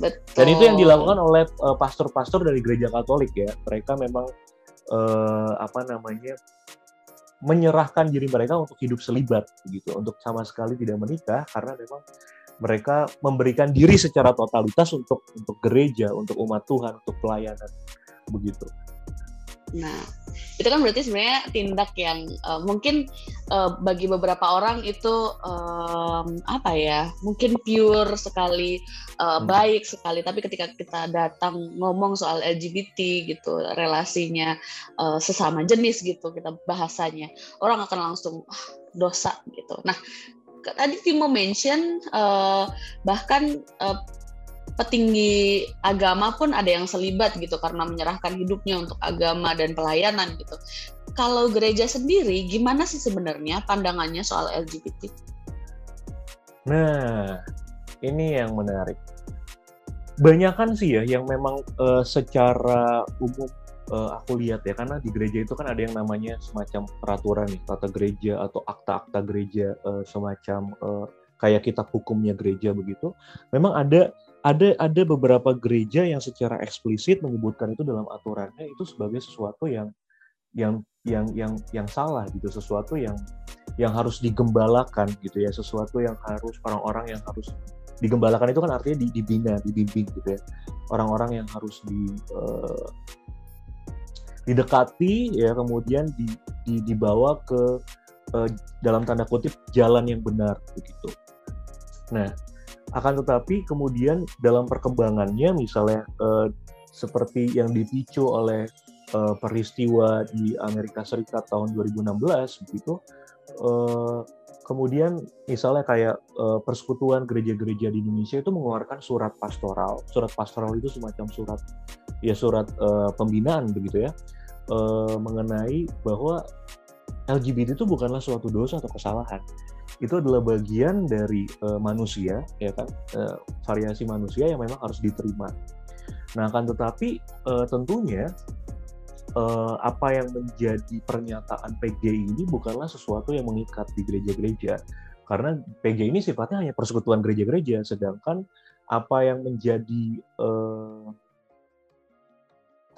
Betul. Dan itu yang dilakukan oleh pastor-pastor dari gereja Katolik ya. Mereka memang menyerahkan diri mereka untuk hidup selibat gitu, untuk sama sekali tidak menikah karena memang mereka memberikan diri secara totalitas untuk gereja, untuk umat Tuhan, untuk pelayanan begitu. Nah, itu kan berarti sebenarnya tindak yang mungkin bagi beberapa orang itu mungkin pure sekali, baik sekali, tapi ketika kita datang ngomong soal LGBT gitu, relasinya sesama jenis gitu, kita bahasanya, orang akan langsung dosa gitu. Nah, tadi Timo mention bahkan petinggi agama pun ada yang selibat gitu karena menyerahkan hidupnya untuk agama dan pelayanan gitu. Kalau gereja sendiri, gimana sih sebenarnya pandangannya soal LGBT? Nah, ini yang menarik. Banyakan sih ya yang memang secara umum aku lihat ya, karena di gereja itu kan ada yang namanya semacam peraturan nih, tata gereja atau akta-akta gereja semacam kayak kitab hukumnya gereja begitu. Memang ada beberapa gereja yang secara eksplisit menyebutkan itu dalam aturannya itu sebagai sesuatu yang salah gitu, sesuatu yang harus digembalakan gitu ya, sesuatu yang harus orang-orang yang harus digembalakan itu kan artinya dibina, dibimbing gitu ya, orang-orang yang harus didekati ya, kemudian dibawa ke dalam tanda kutip jalan yang benar begitu. Nah, akan tetapi kemudian dalam perkembangannya misalnya seperti yang dipicu oleh peristiwa di Amerika Serikat tahun 2016 begitu. Kemudian misalnya kayak persekutuan gereja-gereja di Indonesia itu mengeluarkan surat pastoral. Surat pastoral itu semacam surat pembinaan begitu ya, mengenai bahwa LGBT itu bukanlah suatu dosa atau kesalahan. Itu adalah bagian dari manusia, ya kan? Variasi manusia yang memang harus diterima. Nah, kan tetapi tentunya apa yang menjadi pernyataan PGI ini bukanlah sesuatu yang mengikat di gereja-gereja, karena PGI ini sifatnya hanya persekutuan gereja-gereja, sedangkan apa yang menjadi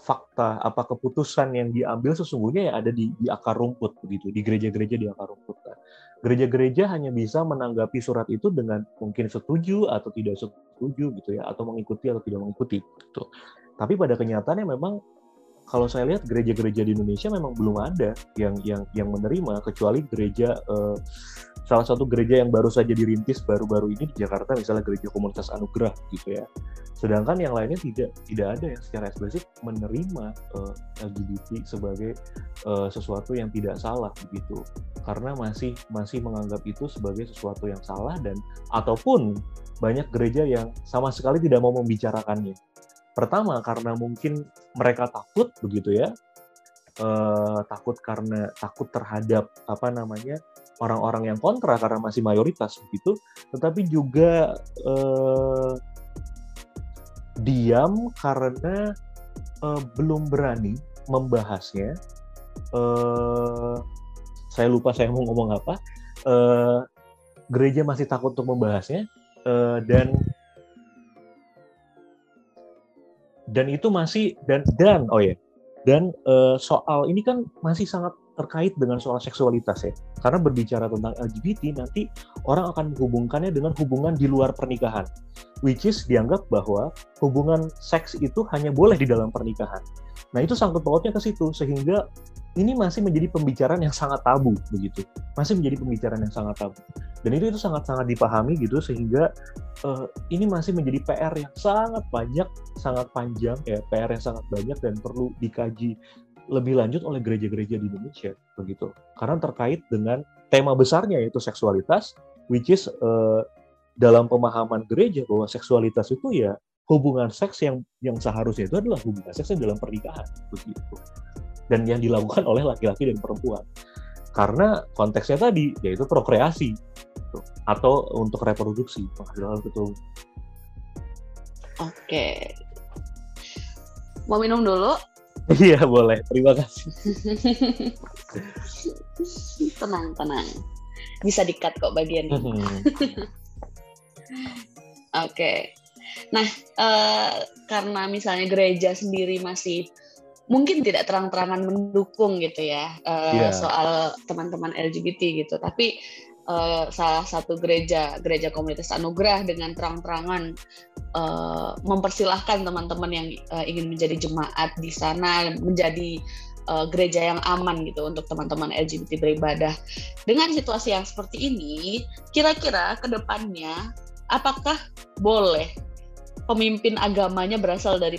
fakta, apa keputusan yang diambil sesungguhnya ya ada di akar rumput begitu, di gereja-gereja di akar rumput. Gereja-gereja hanya bisa menanggapi surat itu dengan mungkin setuju atau tidak setuju gitu ya, atau mengikuti atau tidak mengikuti gitu. Tapi pada kenyataannya memang kalau saya lihat gereja-gereja di Indonesia memang belum ada yang menerima, kecuali gereja salah satu gereja yang baru saja dirintis baru-baru ini di Jakarta, misalnya gereja komunitas Anugrah gitu ya. Sedangkan yang lainnya tidak ada yang secara eksplisit menerima LGBT sebagai sesuatu yang tidak salah begitu, karena masih menganggap itu sebagai sesuatu yang salah, dan ataupun banyak gereja yang sama sekali tidak mau membicarakannya. Pertama, karena mungkin mereka takut begitu ya, takut terhadap orang-orang yang kontra karena masih mayoritas begitu, tetapi juga diam karena belum berani membahasnya. Saya lupa saya mau ngomong apa. Gereja masih takut untuk membahasnya, dan itu masih soal ini kan masih sangat terkait dengan soal seksualitas ya, karena berbicara tentang LGBT nanti orang akan menghubungkannya dengan hubungan di luar pernikahan, which is dianggap bahwa hubungan seks itu hanya boleh di dalam pernikahan. Nah, itu sangkut pautnya ke situ, sehingga ini masih menjadi pembicaraan yang sangat tabu begitu, dan itu sangat-sangat dipahami gitu, sehingga ini masih menjadi PR yang sangat panjang dan perlu dikaji lebih lanjut oleh gereja-gereja di Indonesia begitu, karena terkait dengan tema besarnya yaitu seksualitas, which is dalam pemahaman gereja bahwa seksualitas itu ya hubungan seks yang seharusnya itu adalah hubungan seks dalam pernikahan begitu, dan yang dilakukan oleh laki-laki dan perempuan, karena konteksnya tadi yaitu prokreasi gitu, atau untuk reproduksi penghasilan betul. Oke, mau minum dulu? Iya, boleh. Terima kasih. Tenang. Bisa di-cut kok bagian ini. Oke. Nah, karena misalnya gereja sendiri masih mungkin tidak terang-terangan mendukung gitu ya, soal teman-teman LGBT gitu. Tapi salah satu gereja komunitas Anugrah dengan terang-terangan mempersilahkan teman-teman yang ingin menjadi jemaat di sana, menjadi gereja yang aman gitu untuk teman-teman LGBT beribadah. Dengan situasi yang seperti ini, kira-kira ke depannya apakah boleh pemimpin agamanya berasal dari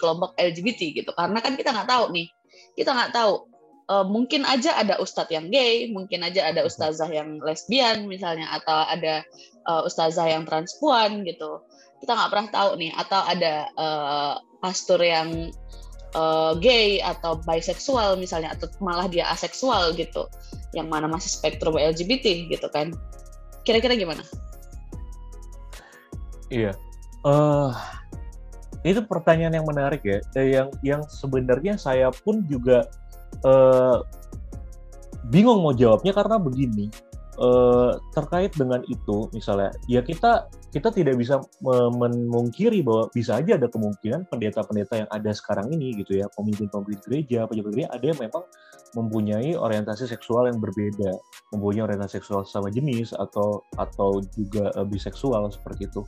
kelompok LGBT gitu? Karena kan kita nggak tahu mungkin aja ada ustadz yang gay, mungkin aja ada ustazah yang lesbian misalnya, atau ada ustazah yang transpuan gitu. Kita nggak pernah tahu nih, atau ada pastor yang gay atau bisexual misalnya, atau malah dia aseksual gitu, yang mana masih spektrum LGBT gitu kan. Kira-kira gimana? Iya. Itu pertanyaan yang menarik ya, yang sebenarnya saya pun juga bingung mau jawabnya, karena begini, terkait dengan itu misalnya ya, kita tidak bisa memungkiri bahwa bisa aja ada kemungkinan pendeta-pendeta yang ada sekarang ini gitu ya, pemimpin gereja ada yang memang mempunyai orientasi seksual yang berbeda, mempunyai orientasi seksual sama jenis atau juga biseksual seperti itu.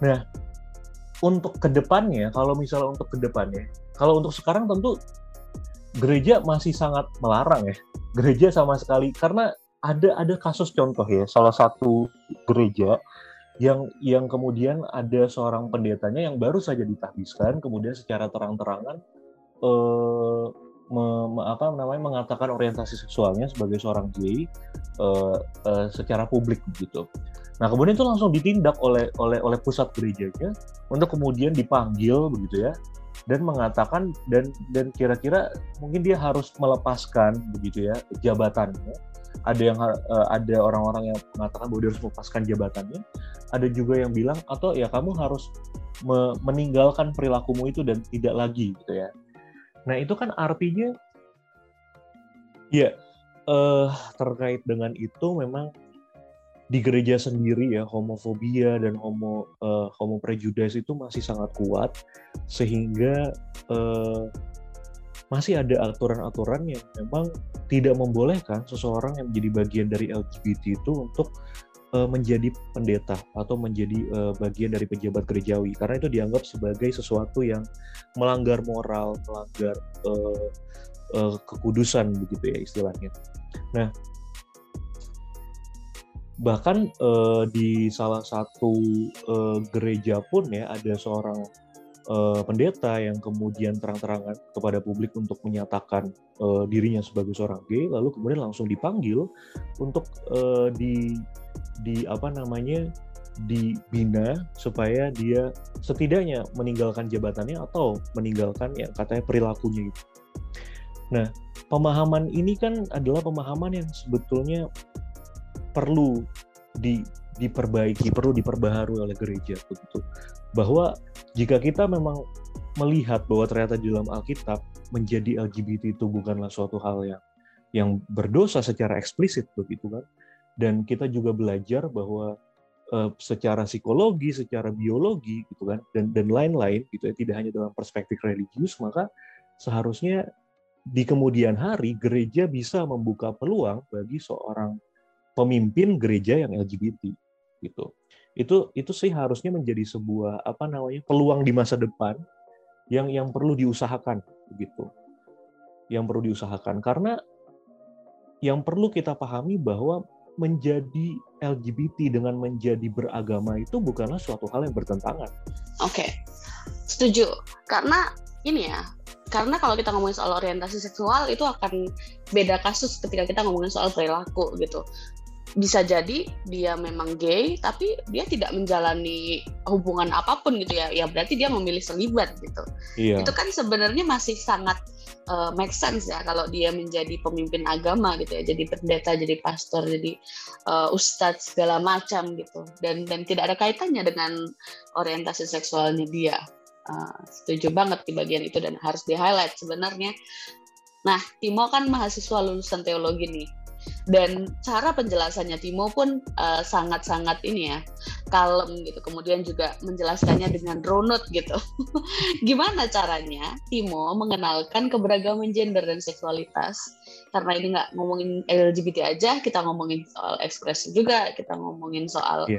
Nah, kalau untuk sekarang tentu gereja masih sangat melarang ya. Gereja sama sekali, karena ada kasus contoh ya, salah satu gereja yang kemudian ada seorang pendetanya yang baru saja ditahbiskan, kemudian secara terang-terangan mengatakan orientasi seksualnya sebagai seorang gay secara publik begitu. Nah, kemudian itu langsung ditindak oleh pusat gerejanya untuk kemudian dipanggil begitu ya, dan mengatakan dan kira-kira mungkin dia harus melepaskan begitu ya jabatannya. Ada orang-orang yang mengatakan bahwa dia harus melepaskan jabatannya. Ada juga yang bilang atau ya kamu harus meninggalkan perilakumu itu dan tidak lagi gitu ya. Nah, itu kan artinya ya terkait dengan itu memang di gereja sendiri ya homofobia dan homo prejudice itu masih sangat kuat, sehingga masih ada aturan-aturan yang memang tidak membolehkan seseorang yang menjadi bagian dari LGBT itu untuk menjadi pendeta atau menjadi bagian dari pejabat gerejawi, karena itu dianggap sebagai sesuatu yang melanggar moral, melanggar kekudusan begitu ya istilahnya. Nah, bahkan di salah satu gereja pun ya ada seorang pendeta yang kemudian terang-terangan kepada publik untuk menyatakan dirinya sebagai seorang gay, lalu kemudian langsung dipanggil untuk dibina supaya dia setidaknya meninggalkan jabatannya atau meninggalkan ya katanya perilakunya itu. Nah, pemahaman ini kan adalah pemahaman yang sebetulnya perlu diperbaiki, perlu diperbaharui oleh gereja begitu. Bahwa jika kita memang melihat bahwa ternyata di dalam Alkitab menjadi LGBT itu bukanlah suatu hal yang berdosa secara eksplisit begitu kan. Dan kita juga belajar bahwa secara psikologi, secara biologi gitu kan dan lain-lain gitu ya, tidak hanya dalam perspektif religius, maka seharusnya di kemudian hari gereja bisa membuka peluang bagi seorang pemimpin gereja yang LGBT gitu. Itu sih harusnya menjadi sebuah peluang di masa depan yang perlu diusahakan gitu. Yang perlu diusahakan, karena yang perlu kita pahami bahwa menjadi LGBT dengan menjadi beragama itu bukanlah suatu hal yang bertentangan. Oke. Setuju. Karena ini ya, karena kalau kita ngomongin soal orientasi seksual itu akan beda kasus ketika kita ngomongin soal perilaku gitu. Bisa jadi dia memang gay tapi dia tidak menjalani hubungan apapun gitu ya, ya berarti dia memilih selibat gitu. Iya. Itu kan sebenarnya masih sangat make sense ya kalau dia menjadi pemimpin agama gitu ya, jadi pendeta, jadi pastor, jadi ustadz segala macam gitu, dan tidak ada kaitannya dengan orientasi seksualnya dia. Setuju banget di bagian itu dan harus di-highlight sebenarnya. Nah, Timo kan mahasiswa lulusan teologi nih. Dan cara penjelasannya Timo pun sangat-sangat ini ya, kalem gitu. Kemudian juga menjelaskannya dengan runut gitu. Gimana caranya Timo mengenalkan keberagaman gender dan seksualitas? Karena ini nggak ngomongin LGBT aja, kita ngomongin soal ekspresi juga, kita ngomongin soal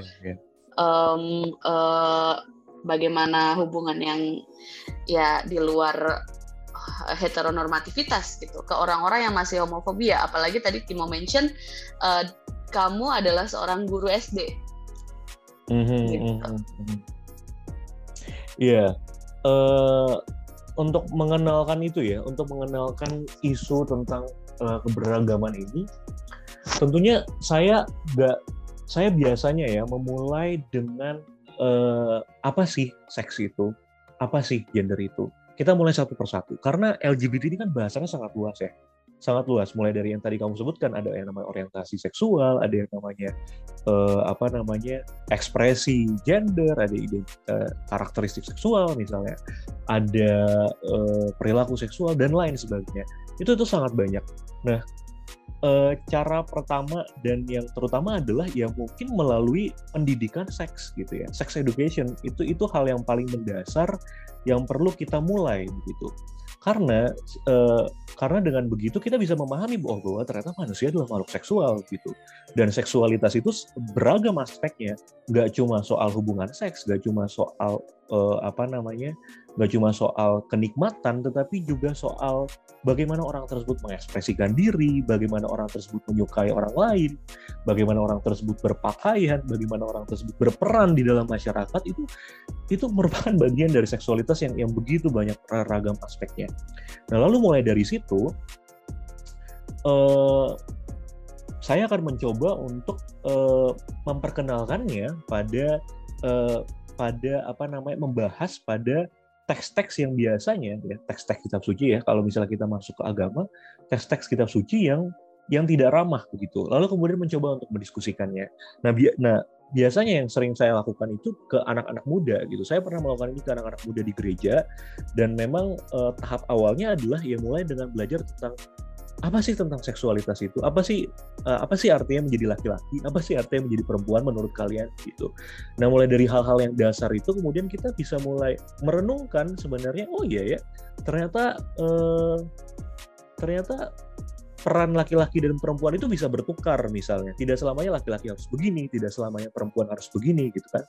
bagaimana hubungan yang ya di luar heteronormativitas gitu ke orang-orang yang masih homofobia, apalagi tadi Timo mention kamu adalah seorang guru SD. Untuk mengenalkan itu ya, untuk mengenalkan isu tentang keberagaman ini, tentunya saya biasanya ya memulai dengan apa sih seks itu, apa sih gender itu. Kita mulai satu persatu, karena LGBT ini kan bahasanya sangat luas ya, sangat luas. Mulai dari yang tadi kamu sebutkan, ada yang namanya orientasi seksual, ada yang namanya ekspresi gender, ada karakteristik seksual misalnya, ada perilaku seksual dan lain sebagainya. Itu sangat banyak. Nah, cara pertama dan yang terutama adalah ya mungkin melalui pendidikan seks gitu ya, sex education itu hal yang paling mendasar yang perlu kita mulai begitu, karena dengan begitu kita bisa memahami bahwa ternyata manusia adalah makhluk seksual gitu, dan seksualitas itu beragam aspeknya, nggak cuma soal hubungan seks, nggak cuma soal nggak cuma soal kenikmatan, tetapi juga soal bagaimana orang tersebut mengekspresikan diri, bagaimana orang tersebut menyukai orang lain, bagaimana orang tersebut berpakaian, bagaimana orang tersebut berperan di dalam masyarakat, itu merupakan bagian dari seksualitas yang begitu banyak ragam aspeknya. Nah, lalu mulai dari situ, saya akan mencoba untuk memperkenalkannya pada membahas pada teks-teks yang biasanya, ya, teks-teks kitab suci ya, kalau misalnya kita masuk ke agama, teks-teks kitab suci yang tidak ramah begitu. Lalu kemudian mencoba untuk mendiskusikannya. Nah, biasanya yang sering saya lakukan itu ke anak-anak muda gitu. Saya pernah melakukan ini ke anak-anak muda di gereja, dan memang tahap awalnya adalah ya mulai dengan belajar tentang apa sih tentang seksualitas itu, apa sih artinya menjadi laki-laki, apa sih artinya menjadi perempuan menurut kalian gitu. Nah, mulai dari hal-hal yang dasar itu kemudian kita bisa mulai merenungkan sebenarnya, oh iya ya, ternyata peran laki-laki dan perempuan itu bisa bertukar misalnya. Tidak selamanya laki-laki harus begini, tidak selamanya perempuan harus begini gitu kan.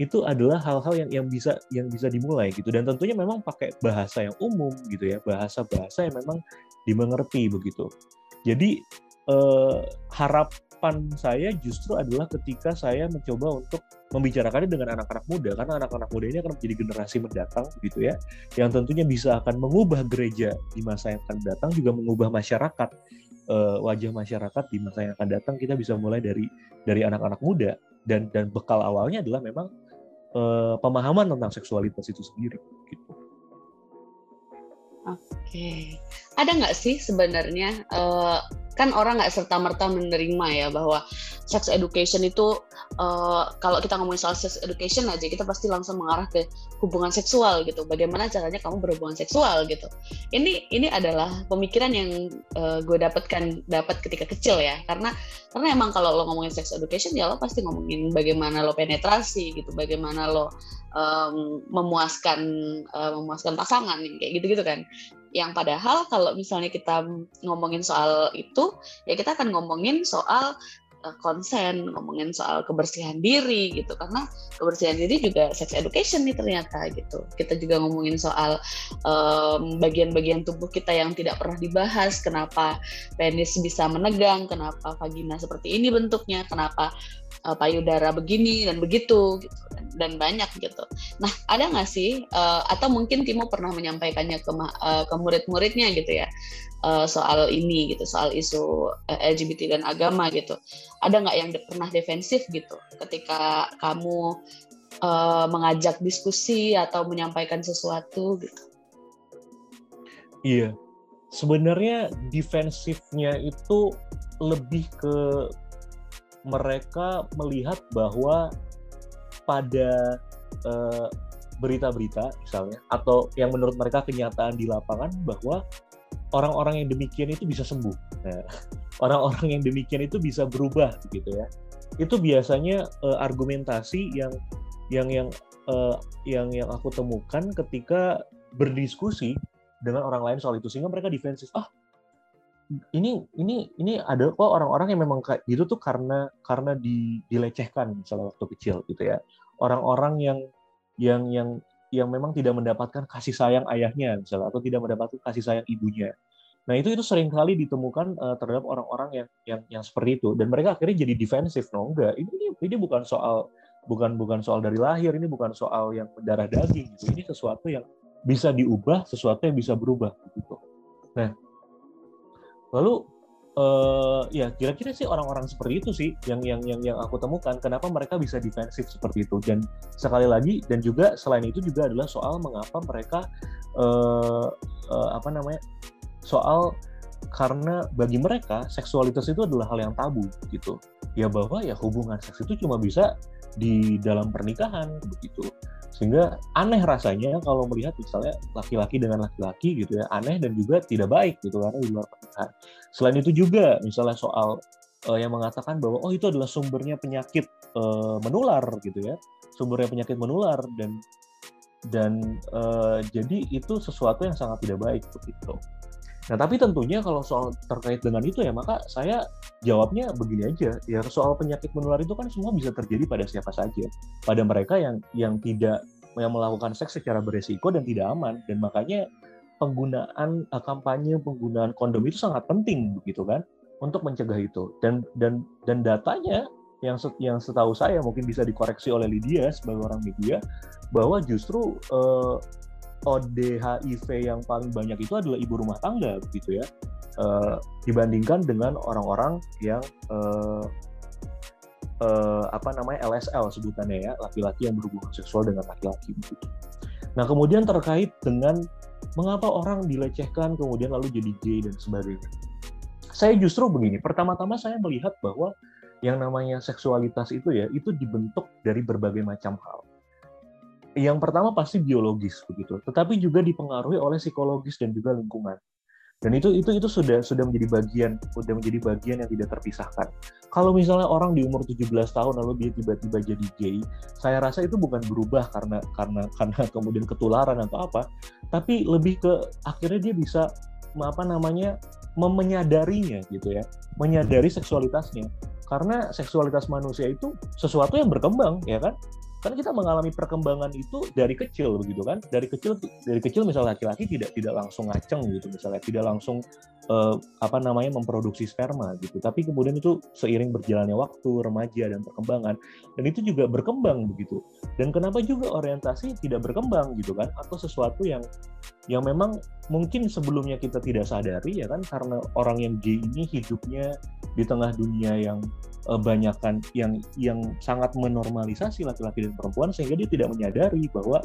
Itu adalah hal-hal yang bisa dimulai gitu, dan tentunya memang pakai bahasa yang umum gitu ya, bahasa yang memang dimengerti begitu. Jadi harapan saya justru adalah ketika saya mencoba untuk membicarakannya dengan anak-anak muda, karena anak-anak muda ini akan menjadi generasi mendatang gitu ya, yang tentunya bisa akan mengubah gereja di masa yang akan datang, juga mengubah masyarakat, wajah masyarakat di masa yang akan datang. Kita bisa mulai dari anak-anak muda, dan bekal awalnya adalah memang pemahaman tentang seksualitas itu sendiri gitu. Oke. Ada nggak sih sebenarnya, kan orang nggak serta-merta menerima ya bahwa sex education itu, kalau kita ngomongin soal sex education aja, kita pasti langsung mengarah ke hubungan seksual gitu. Bagaimana caranya kamu berhubungan seksual gitu. Ini adalah pemikiran yang gue dapat ketika kecil ya. Karena emang kalau lo ngomongin sex education ya lo pasti ngomongin bagaimana lo penetrasi gitu, bagaimana lo memuaskan pasangan kayak gitu-gitu kan. Yang padahal kalau misalnya kita ngomongin soal itu, ya kita akan ngomongin soal konsen, ngomongin soal kebersihan diri gitu, karena kebersihan diri juga sex education nih ternyata gitu. Kita juga ngomongin soal bagian-bagian tubuh kita yang tidak pernah dibahas, kenapa penis bisa menegang, kenapa vagina seperti ini bentuknya, kenapa payudara begini dan begitu gitu, dan banyak gitu. Nah, ada nggak sih, atau mungkin Timo pernah menyampaikannya ke murid-muridnya gitu ya, soal ini gitu, soal isu LGBT dan agama gitu. Ada nggak yang pernah defensif gitu ketika kamu mengajak diskusi atau menyampaikan sesuatu gitu? Iya, sebenarnya defensifnya itu lebih ke mereka melihat bahwa pada berita-berita misalnya, atau yang menurut mereka kenyataan di lapangan, bahwa orang-orang yang demikian itu bisa sembuh. Nah, orang-orang yang demikian itu bisa berubah gitu ya. Itu biasanya argumentasi yang aku temukan ketika berdiskusi dengan orang lain soal itu, sehingga mereka defensif. Ah, ini ada kok orang-orang yang memang gitu tuh karena dilecehkan misalnya waktu kecil gitu ya. Orang-orang yang memang tidak mendapatkan kasih sayang ayahnya misalnya, atau tidak mendapatkan kasih sayang ibunya. Nah, itu sering kali ditemukan terhadap orang-orang yang seperti itu, dan mereka akhirnya jadi defensif. No, enggak. Ini bukan soal dari lahir, ini bukan soal yang darah daging gitu. Ini sesuatu yang bisa diubah, sesuatu yang bisa berubah gitu. Nah, lalu ya kira-kira sih orang-orang seperti itu sih yang aku temukan, kenapa mereka bisa defensif seperti itu. Dan sekali lagi, dan juga selain itu juga adalah soal mengapa mereka soal karena bagi mereka seksualitas itu adalah hal yang tabu gitu. Ya, bahwa ya hubungan seks itu cuma bisa di dalam pernikahan begitu. Sehingga aneh rasanya kalau melihat misalnya laki-laki dengan laki-laki gitu ya, aneh dan juga tidak baik gitu karena di luar pernikahan. Selain itu juga misalnya soal yang mengatakan bahwa oh itu adalah sumbernya penyakit menular gitu ya, sumbernya penyakit menular, dan jadi itu sesuatu yang sangat tidak baik begitu. Nah, tapi tentunya kalau soal terkait dengan itu ya, maka saya jawabnya begini aja. Ya, soal penyakit menular itu kan semua bisa terjadi pada siapa saja. Pada mereka yang tidak yang melakukan seks secara beresiko dan tidak aman. Dan makanya penggunaan kampanye penggunaan kondom itu sangat penting begitu kan untuk mencegah itu. Dan datanya yang setahu saya, mungkin bisa dikoreksi oleh Lydia sebagai orang media, bahwa justru ODHIV yang paling banyak itu adalah ibu rumah tangga begitu ya, dibandingkan dengan orang-orang yang LSL sebutannya ya, laki-laki yang berhubungan seksual dengan laki-laki begitu. Nah kemudian terkait dengan mengapa orang dilecehkan kemudian lalu jadi gay dan sebagainya. Saya justru begini, pertama-tama saya melihat bahwa yang namanya seksualitas itu ya, itu dibentuk dari berbagai macam hal. Yang pertama pasti biologis begitu, tetapi juga dipengaruhi oleh psikologis dan juga lingkungan. Dan itu sudah menjadi bagian, sudah menjadi bagian yang tidak terpisahkan. Kalau misalnya orang di umur 17 tahun lalu dia tiba-tiba jadi gay, saya rasa itu bukan berubah karena kemudian ketularan atau apa, tapi lebih ke akhirnya dia bisa menyadarinya gitu ya, menyadari seksualitasnya. Karena seksualitas manusia itu sesuatu yang berkembang, ya kan? Karena kita mengalami perkembangan itu dari kecil begitu kan? Dari kecil misalnya laki-laki tidak langsung ngaceng gitu misalnya, tidak langsung memproduksi sperma gitu. Tapi kemudian itu seiring berjalannya waktu, remaja dan perkembangan, dan itu juga berkembang begitu. Dan kenapa juga orientasi tidak berkembang gitu kan? Atau sesuatu yang memang mungkin sebelumnya kita tidak sadari ya kan? Karena orang yang gay ini hidupnya di tengah dunia yang banyakan yang sangat menormalisasi laki-laki dan perempuan, sehingga dia tidak menyadari bahwa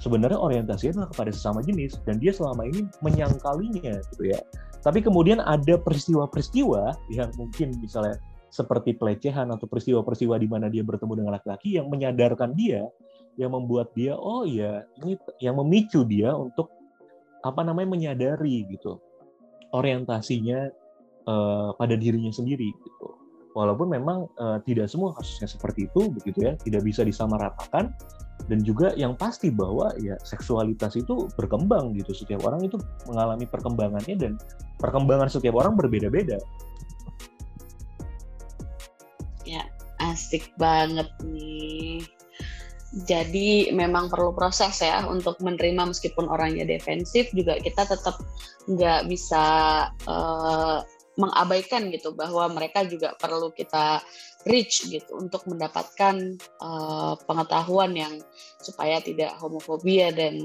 sebenarnya orientasinya adalah kepada sesama jenis, dan dia selama ini menyangkalinya gitu ya. Tapi kemudian ada peristiwa-peristiwa yang mungkin misalnya seperti pelecehan atau peristiwa-peristiwa di mana dia bertemu dengan laki-laki yang menyadarkan dia, yang membuat dia ini yang memicu dia untuk menyadari gitu orientasinya pada dirinya sendiri gitu. Walaupun memang tidak semua kasusnya seperti itu begitu ya, tidak bisa disamaratakan, dan juga yang pasti bahwa ya seksualitas itu berkembang gitu, setiap orang itu mengalami perkembangannya dan perkembangan setiap orang berbeda-beda. Ya, asik banget nih. Jadi memang perlu proses ya untuk menerima, meskipun orangnya defensif juga kita tetap nggak bisa mengabaikan gitu bahwa mereka juga perlu kita reach gitu untuk mendapatkan pengetahuan yang supaya tidak homofobia dan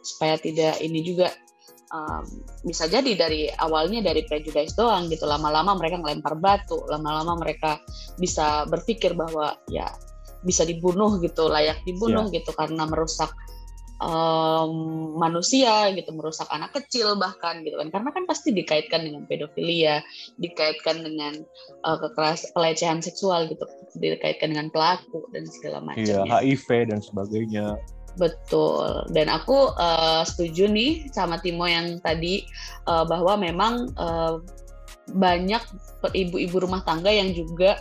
supaya tidak ini juga bisa jadi dari awalnya dari prejudice doang gitu, lama-lama mereka ngelempar batu, lama-lama mereka bisa berpikir bahwa ya bisa dibunuh gitu, layak dibunuh gitu karena merusak manusia gitu, merusak anak kecil bahkan gitu kan, karena kan pasti dikaitkan dengan pedofilia, dikaitkan dengan pelecehan seksual gitu, dikaitkan dengan pelaku dan segala macamnya. Iya, HIV dan sebagainya. Betul. Dan aku setuju nih sama Timo yang tadi bahwa memang banyak ibu-ibu rumah tangga yang juga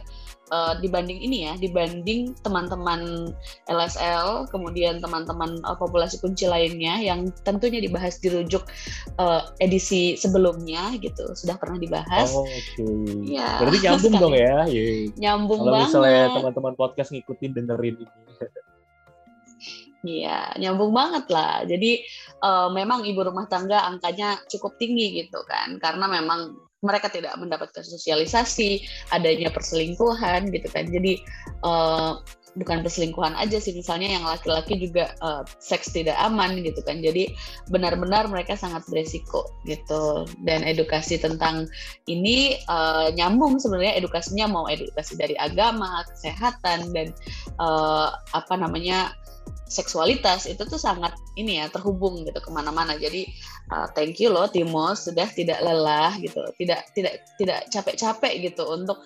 dibanding teman-teman LSL, kemudian teman-teman populasi kunci lainnya yang tentunya dibahas di Rujuk edisi sebelumnya gitu, sudah pernah dibahas. Oh, okay. Ya, berarti nyambung dong ya. Yeay. Nyambung kalau banget. Kalau misalnya teman-teman podcast ngikutin dengerin ini. Iya, nyambung banget lah. Jadi memang ibu rumah tangga angkanya cukup tinggi gitu kan, karena memang mereka tidak mendapatkan sosialisasi, adanya perselingkuhan gitu kan. Jadi bukan perselingkuhan aja sih, misalnya yang laki-laki juga seks tidak aman gitu kan. Jadi benar-benar mereka sangat beresiko gitu. Dan edukasi tentang ini nyambung sebenarnya, edukasinya mau edukasi dari agama, kesehatan dan seksualitas itu tuh sangat ini ya, terhubung gitu kemana-mana. Jadi thank you loh Timo, sudah tidak lelah gitu, tidak capek-capek gitu untuk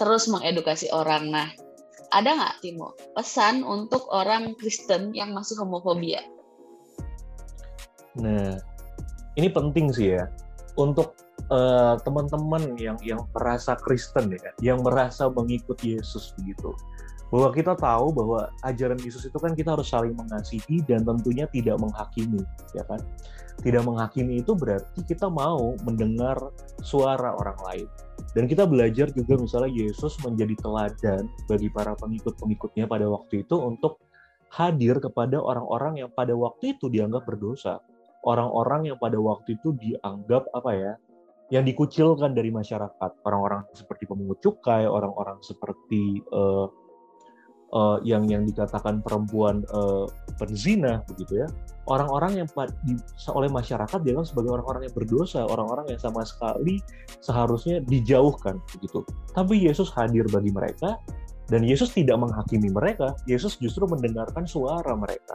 terus mengedukasi orang. Nah, ada nggak Timo pesan untuk orang Kristen yang masuk homofobia? Nah, ini penting sih ya untuk teman-teman yang merasa Kristen ya, yang merasa mengikuti Yesus begitu. Bahwa kita tahu bahwa ajaran Yesus itu kan kita harus saling mengasihi dan tentunya tidak menghakimi, ya kan? Tidak menghakimi itu berarti kita mau mendengar suara orang lain. Dan kita belajar juga misalnya Yesus menjadi teladan bagi para pengikut-pengikutnya pada waktu itu untuk hadir kepada orang-orang yang pada waktu itu dianggap berdosa, orang-orang yang pada waktu itu dianggap yang dikucilkan dari masyarakat, orang-orang seperti pemungut cukai, orang-orang seperti yang dikatakan perempuan penzina, begitu ya, orang-orang yang oleh masyarakat dianggap sebagai orang-orang yang berdosa, orang-orang yang sama sekali seharusnya dijauhkan, begitu. Tapi Yesus hadir bagi mereka, dan Yesus tidak menghakimi mereka. Yesus justru mendengarkan suara mereka.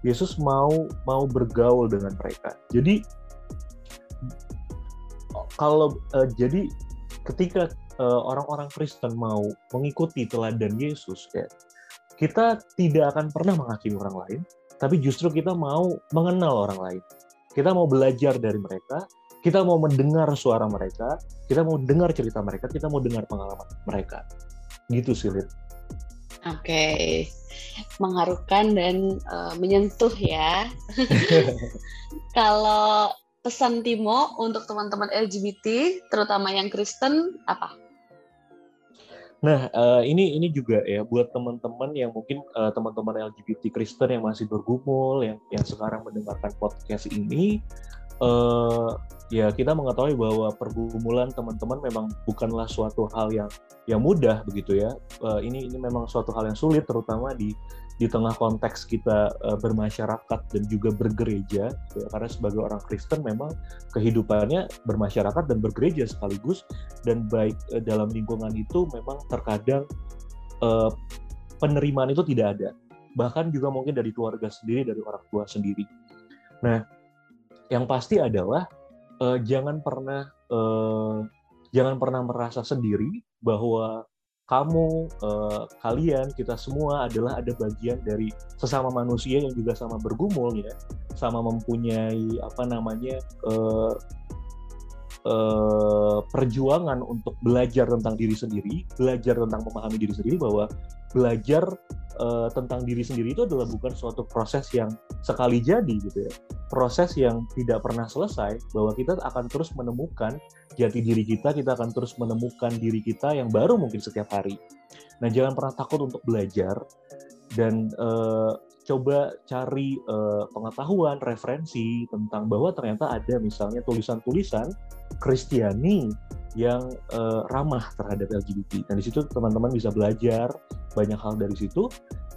Yesus mau bergaul dengan mereka. Jadi jadi ketika orang-orang Kristen mau mengikuti teladan Yesus, kita tidak akan pernah menghakimi orang lain, tapi justru kita mau mengenal orang lain. Kita mau belajar dari mereka, kita mau mendengar suara mereka, kita mau dengar cerita mereka, kita mau dengar pengalaman mereka. Gitu sih, Lid. Oke. Mengharukan dan menyentuh ya. Kalau pesan Timo untuk teman-teman LGBT, terutama yang Kristen, apa? Nah, ini juga ya buat teman-teman yang mungkin teman-teman LGBT Kristen yang masih bergumul, yang sekarang mendengarkan podcast ini, ya kita mengetahui bahwa pergumulan teman-teman memang bukanlah suatu hal yang mudah, begitu ya. Ini memang suatu hal yang sulit, terutama di tengah konteks kita bermasyarakat dan juga bergereja, ya, karena sebagai orang Kristen memang kehidupannya bermasyarakat dan bergereja sekaligus, dan baik dalam lingkungan itu memang terkadang penerimaan itu tidak ada, bahkan juga mungkin dari keluarga sendiri, dari orang tua sendiri. Nah, yang pasti adalah jangan pernah merasa sendiri bahwa kamu, kalian, kita semua adalah ada bagian dari sesama manusia yang juga sama bergumul ya, sama mempunyai perjuangan untuk belajar tentang diri sendiri, belajar tentang memahami diri sendiri, bahwa belajar tentang diri sendiri itu adalah bukan suatu proses yang sekali jadi gitu ya, proses yang tidak pernah selesai, bahwa kita akan terus menemukan jati diri kita akan terus menemukan diri kita yang baru mungkin setiap hari. Nah, jangan pernah takut untuk belajar, dan coba cari pengetahuan, referensi tentang bahwa ternyata ada misalnya tulisan-tulisan Kristiani yang ramah terhadap LGBT. Nah, di situ teman-teman bisa belajar banyak hal dari situ,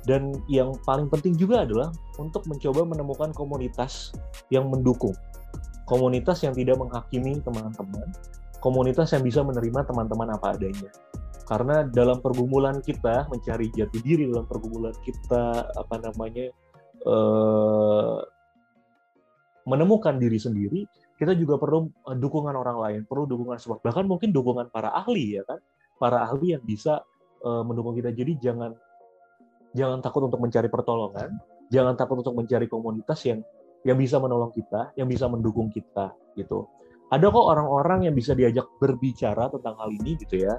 dan yang paling penting juga adalah untuk mencoba menemukan komunitas yang mendukung, komunitas yang tidak menghakimi teman-teman, komunitas yang bisa menerima teman-teman apa adanya. Karena dalam pergumulan kita mencari jati diri, dalam pergumulan kita menemukan diri sendiri, kita juga perlu dukungan orang lain, perlu dukungan support, bahkan mungkin dukungan para ahli ya kan, para ahli yang bisa mendukung kita. Jadi jangan takut untuk mencari pertolongan, jangan takut untuk mencari komunitas yang bisa menolong kita, yang bisa mendukung kita gitu. Ada kok orang-orang yang bisa diajak berbicara tentang hal ini gitu ya.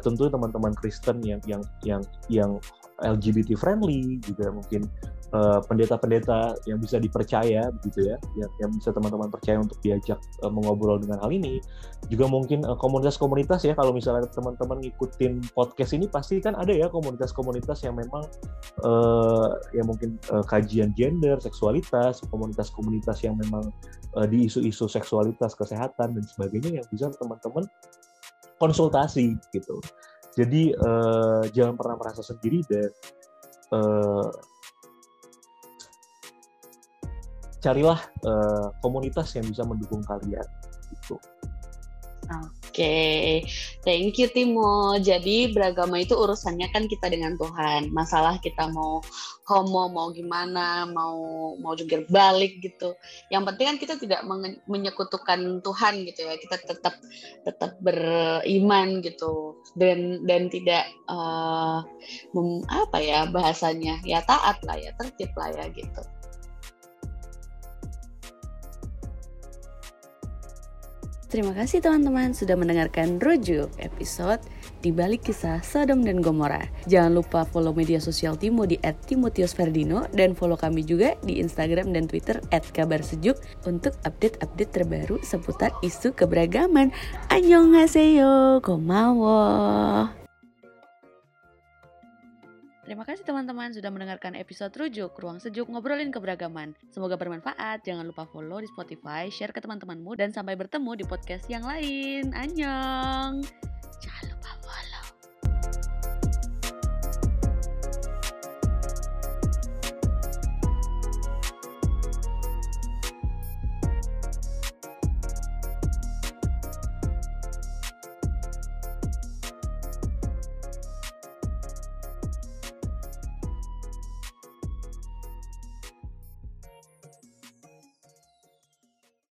Tentu teman-teman Kristen yang LGBT friendly juga, mungkin pendeta-pendeta yang bisa dipercaya gitu ya, yang bisa teman-teman percaya untuk diajak mengobrol dengan hal ini. Juga mungkin komunitas-komunitas ya, kalau misalnya teman-teman ngikutin podcast ini pasti kan ada ya komunitas-komunitas yang memang yang mungkin kajian gender, seksualitas, komunitas-komunitas yang memang di isu-isu seksualitas, kesehatan dan sebagainya, yang bisa teman-teman konsultasi gitu. Jadi jangan pernah merasa sendiri, dan carilah komunitas yang bisa mendukung kalian gitu. Oke. Thank you Timo. Jadi beragama itu urusannya kan kita dengan Tuhan. Masalah kita mau homo, mau gimana, mau jungkir balik gitu. Yang penting kan kita tidak menyekutukan Tuhan gitu ya. Kita tetap beriman gitu, dan tidak bahasanya ya, taat lah ya, tertib lah ya gitu. Terima kasih teman-teman sudah mendengarkan Rujuk, episode Di Balik Kisah Sodom dan Gomora. Jangan lupa follow media sosial Timo di @timotiusferdino, dan follow kami juga di Instagram dan Twitter @kabarsejuk untuk update-update terbaru seputar isu keberagaman. Annyeonghaseyo, gomawo. Terima kasih teman-teman sudah mendengarkan episode Rujuk Ruang Sejuk Ngobrolin Keberagaman. Semoga bermanfaat. Jangan lupa follow di Spotify, share ke teman-temanmu, dan sampai bertemu di podcast yang lain. Annyeong.